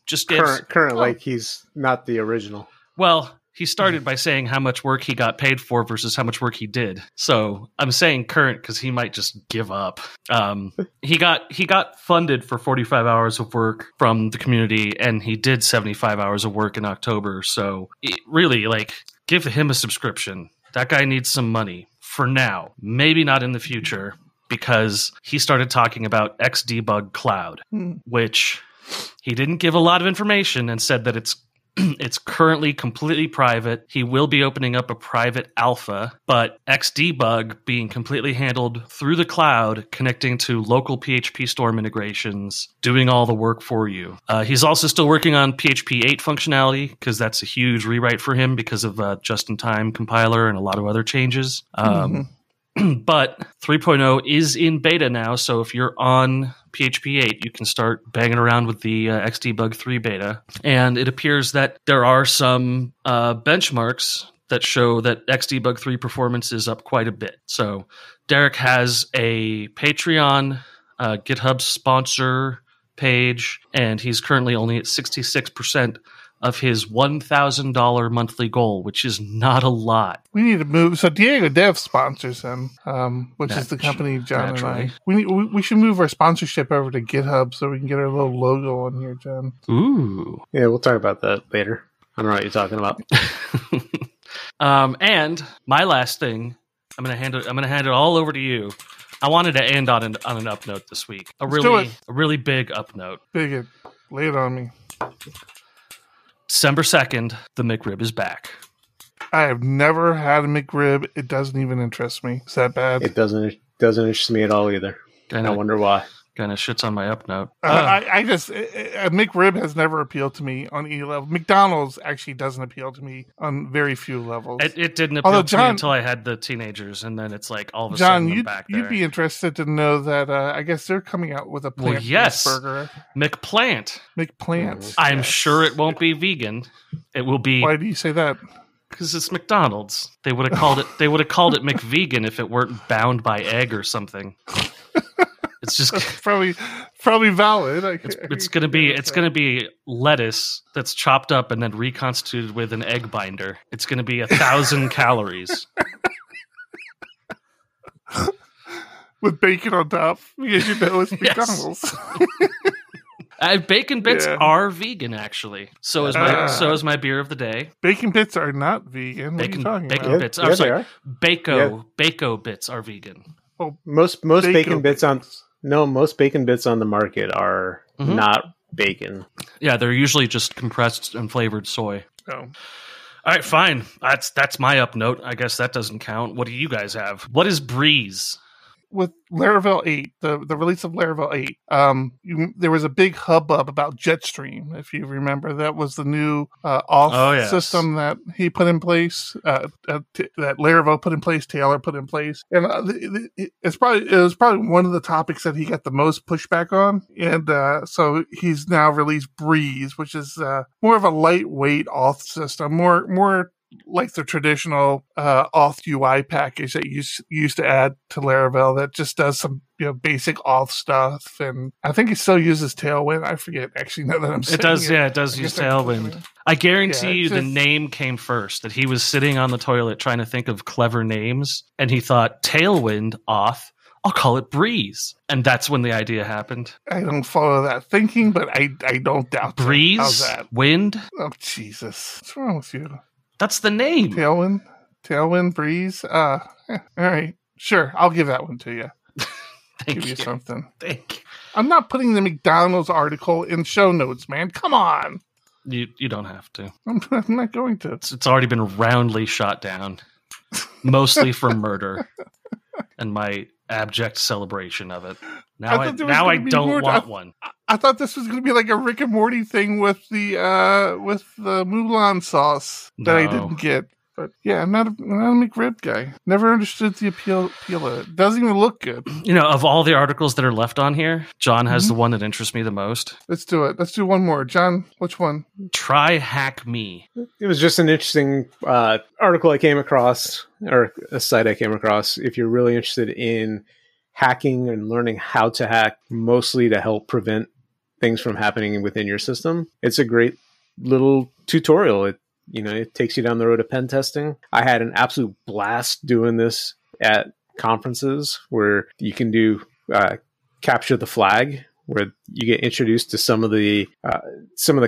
Just gives, current, like he's not the original. Well, he started by saying how much work he got paid for versus how much work he did. So I'm saying current because he might just give up. He got funded for 45 hours of work from the community, and he did 75 hours of work in October. So it really, like, give him a subscription. That guy needs some money for now. Maybe not in the future, because he started talking about Xdebug Cloud, which he didn't give a lot of information, and said that it's currently completely private. He will be opening up a private alpha, but Xdebug being completely handled through the cloud, connecting to local PHP Storm integrations, doing all the work for you. He's also still working on PHP 8 functionality, because that's a huge rewrite for him because of just-in-time compiler and a lot of other changes. But 3.0 is in beta now, so if you're on PHP 8, you can start banging around with the Xdebug 3 beta. And it appears that there are some benchmarks that show that Xdebug 3 performance is up quite a bit. So Derek has a Patreon, GitHub sponsor page, and he's currently only at 66% of his $1,000 monthly goal, which is not a lot. We need to move. So Diego Dev sponsors him, which is the company John naturally. And I. We should move our sponsorship over to GitHub so we can get our little logo on here, John. Ooh. Yeah, we'll talk about that later. I don't know what you're talking about. And my last thing, I'm gonna hand it all over to you. I wanted to end on an up note this week. A really big up note. Big it. Lay it on me. December 2nd, the McRib is back. I have never had a McRib. It doesn't even interest me. Is that bad? It doesn't interest me at all either. Kinda, I wonder why. Kind of shits on my up note. I just McRib has never appealed to me on any level. McDonald's actually doesn't appeal to me on very few levels. It didn't appeal to me until I had the teenagers, and then it's like all of a sudden I'm back there. You'd be interested to know that I guess they're coming out with a plant-based burger. McPlant. I'm sure it won't be vegan. It will be. Why do you say that? Because it's McDonald's. They would have called it McVegan if it weren't bound by egg or something. It's just probably valid. It's gonna be lettuce that's chopped up and then reconstituted with an egg binder. It's gonna be 1,000 calories with bacon on top. Because you know it's McDonald's. Bacon bits are vegan, actually. So is my beer of the day. Bacon bits are not vegan. Bacon bits. Yeah, Bacon bits are vegan. Well, most bacon bits on. No, most bacon bits on the market are not bacon. Yeah, they're usually just compressed and flavored soy. Oh. All right, fine. That's my up note. I guess that doesn't count. What do you guys have? What is Breeze? with Laravel 8, the release of Laravel 8, there was a big hubbub about Jetstream, if you remember. That was the new auth system that he put in place, that Laravel put in place, Taylor put in place. And it was probably one of the topics that he got the most pushback on. And so he's now released Breeze, which is more of a lightweight auth system, more like the traditional auth UI package that you used to add to Laravel that just does some basic auth stuff. And I think it still uses Tailwind. I forget actually now that I'm saying it. Does, yeah, it does use Tailwind. I guarantee you the name came first, that he was sitting on the toilet trying to think of clever names. And he thought Tailwind auth, I'll call it Breeze. And that's when the idea happened. I don't follow that thinking, but I don't doubt Breeze, that. How's that? Wind. Oh, Jesus. What's wrong with you? That's the name. Tailwind, Breeze. All right. Sure. I'll give that one to you. Give you something. Thank you. I'm not putting the McDonald's article in show notes, man. Come on. You don't have to. I'm not going to. It's already been roundly shot down, mostly for murder and my abject celebration of it. Now I don't want one. I thought this was going to be like a Rick and Morty thing with the Mulan sauce that I didn't get. But yeah, I'm not a McRib guy. Never understood the appeal of it. Doesn't even look good. Of all the articles that are left on here, John has the one that interests me the most. Let's do it. Let's do one more. John, which one? Try Hack Me. It was just an interesting article I came across, or a site I came across. If you're really interested in hacking and learning how to hack, mostly to help prevent things from happening within your system, it's a great little tutorial. It takes you down the road of pen testing. I had an absolute blast doing this at conferences where you can do capture the flag, where you get introduced to some of the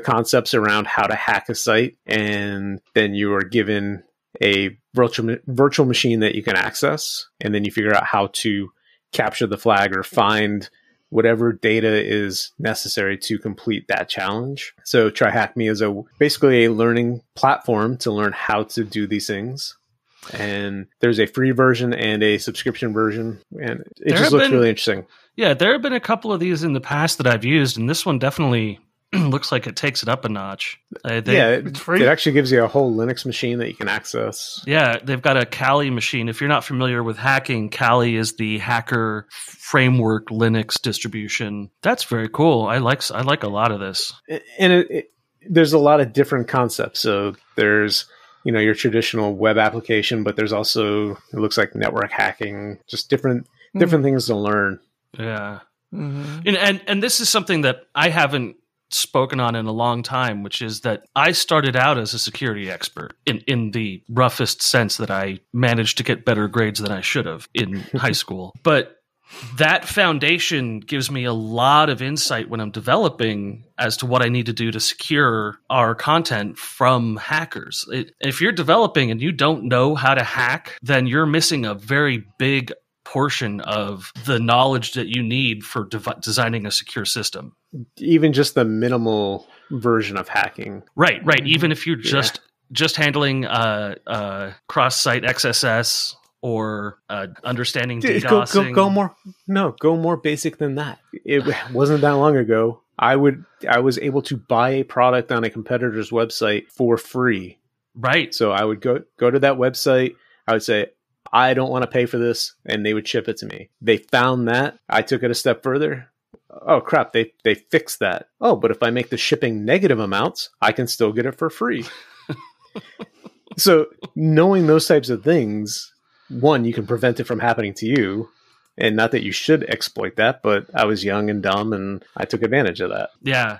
concepts around how to hack a site, and then you are given a virtual machine that you can access, and then you figure out how to capture the flag or find whatever data is necessary to complete that challenge. So Try Hack Me is basically a learning platform to learn how to do these things. And there's a free version and a subscription version. And it just looks really interesting. Yeah, there have been a couple of these in the past that I've used, and this one definitely looks like it takes it up a notch. It's free. It actually gives you a whole Linux machine that you can access. Yeah, they've got a Kali machine. If you're not familiar with hacking, Kali is the hacker framework Linux distribution. That's very cool. I like a lot of this. And there's a lot of different concepts. So there's your traditional web application, but there's also, it looks like, network hacking. Just different things to learn. Yeah, and this is something that I haven't spoken on in a long time, which is that I started out as a security expert in the roughest sense, that I managed to get better grades than I should have in high school. But that foundation gives me a lot of insight when I'm developing as to what I need to do to secure our content from hackers. If you're developing and you don't know how to hack, then you're missing a very big portion of the knowledge that you need for designing a secure system. Even just the minimal version of hacking. Right. Even if you're just handling cross-site XSS or understanding DDoSing. Go more basic than that. It wasn't that long ago. I was able to buy a product on a competitor's website for free. Right. So I would go to that website. I would say, I don't want to pay for this, and they would ship it to me. They found that. I took it a step further. Oh, crap. They fixed that. Oh, but if I make the shipping negative amounts, I can still get it for free. So knowing those types of things, one, you can prevent it from happening to you. And not that you should exploit that, but I was young and dumb, and I took advantage of that. Yeah.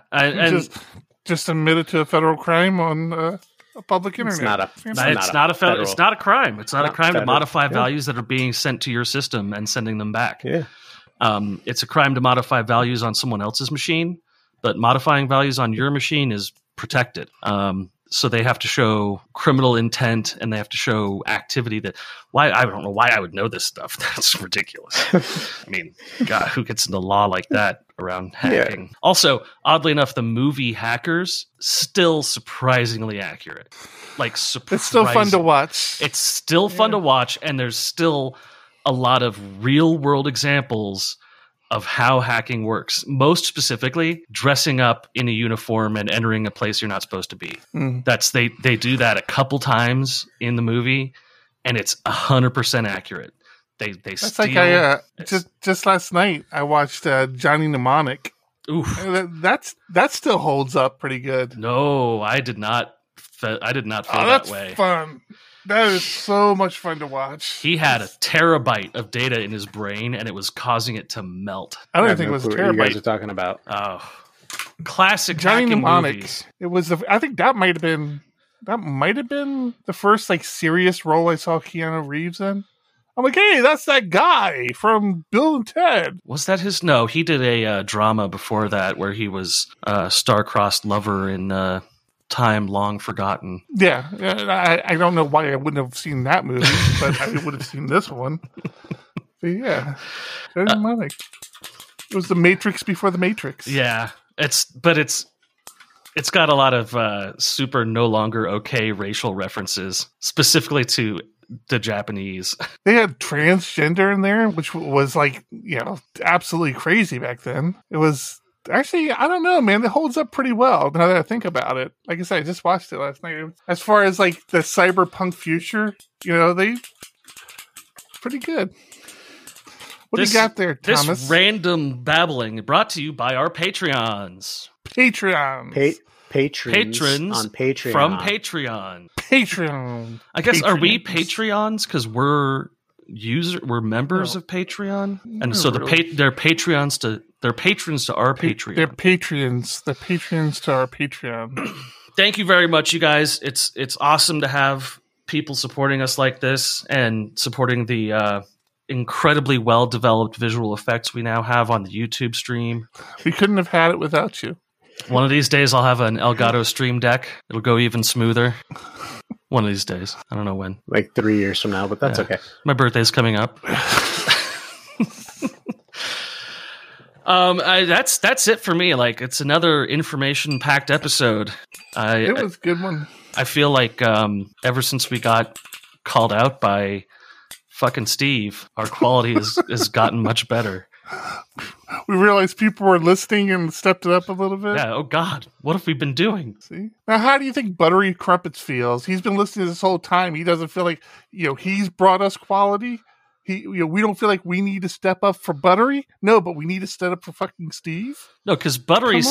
Just admitted to a federal crime on... public internet. It's not a crime. It's not a crime to modify values that are being sent to your system and sending them back. Yeah. It's a crime to modify values on someone else's machine, but modifying values on your machine is protected. So they have to show criminal intent, and they have to show activity I don't know why I would know this stuff. That's ridiculous. I mean, God, who gets into law like that around hacking? Yeah. Also, oddly enough, the movie Hackers, still surprisingly accurate. It's still fun to watch. And there's still a lot of real-world examples of how hacking works. Most specifically, dressing up in a uniform and entering a place you're not supposed to be. Mm. That's they do that a couple times in the movie, and it's 100% accurate. They that's steal. Like just last night I watched Johnny Mnemonic. Oof. That still holds up pretty good. No, I did not feel that way. That's fun. That is so much fun to watch. He had a terabyte of data in his brain, and it was causing it to melt. I don't think it was a terabyte. What you guys are talking about? Oh, classic Johnny Mnemonic movies. It was. I think that might have been the first like serious role I saw Keanu Reeves in. I'm like, hey, that's that guy from Bill and Ted. Was that his? No, he did a drama before that where he was a star-crossed lover in time long forgotten. Yeah, I don't know why I wouldn't have seen that movie, but I would have seen this one. But yeah, it was the Matrix before the Matrix. Yeah, it's got a lot of super no longer okay racial references, specifically to the Japanese. They had transgender in there, which was like, you know, absolutely crazy back then. It was actually, I don't know, man, it holds up pretty well now that I think about it. Like I said, I just watched it last night. As far as like the cyberpunk future, you know, they pretty good. What do you got there, Thomas? This random babbling brought to you by our Patreons. Patrons on Patreon. From Patreon. Patreon. I guess, are we Patreons? Because we're members of Patreon, and so they're Patreons to they're patrons to our Patreon. They're patrons to our Patreon. Thank you very much, you guys. It's awesome to have people supporting us like this and supporting the incredibly well-developed visual effects we now have on the YouTube stream. We couldn't have had it without you. One of these days, I'll have an Elgato Stream Deck. It'll go even smoother. One of these days. I don't know when. Like 3 years from now, but that's okay. My birthday's coming up. That's it for me. Like, it's another information-packed episode. It was a good one. I feel like ever since we got called out by fucking Steve, our quality has gotten much better. We realized people were listening and stepped it up a little bit. Yeah. Oh God, what have we been doing? See, now, how do you think Buttery Crumpets feels? He's been listening this whole time. He doesn't feel like, you know, he's brought us quality. We don't feel like we need to step up for Buttery. No, but we need to step up for fucking Steve. No, because Buttery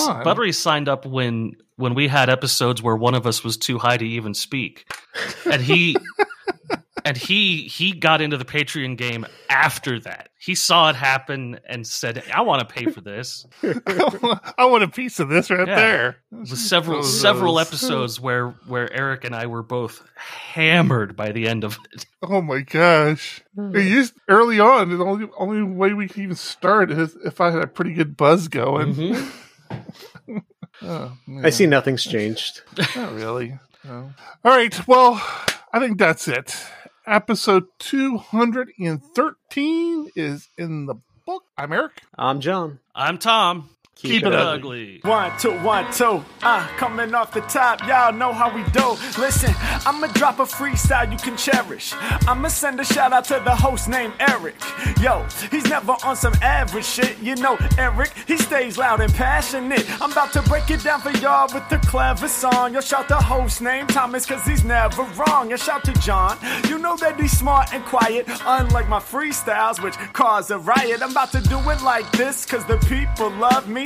signed up when we had episodes where one of us was too high to even speak, and he. And he got into the Patreon game after that. He saw it happen and said, I want to pay for this. I want a piece of this there. It was several episodes where Eric and I were both hammered by the end of it. Oh, my gosh. Early on, the only way we could even start is if I had a pretty good buzz going. Mm-hmm. Oh, man. I see nothing's changed. Not really. No. All right. Well, I think that's it. Episode 213 is in the book. I'm Eric. I'm John. I'm Tom. Keep it ugly. 1, 2, 1, 2. Coming off the top, y'all know how we do. Listen, I'ma drop a freestyle you can cherish. I'ma send a shout out to the host named Eric. Yo, he's never on some average shit. You know Eric, he stays loud and passionate. I'm about to break it down for y'all with the clever song. Yo, shout the host named Thomas, cause he's never wrong. Yo, shout to John. You know that he's smart and quiet, unlike my freestyles, which cause a riot. I'm about to do it like this, cause the people love me.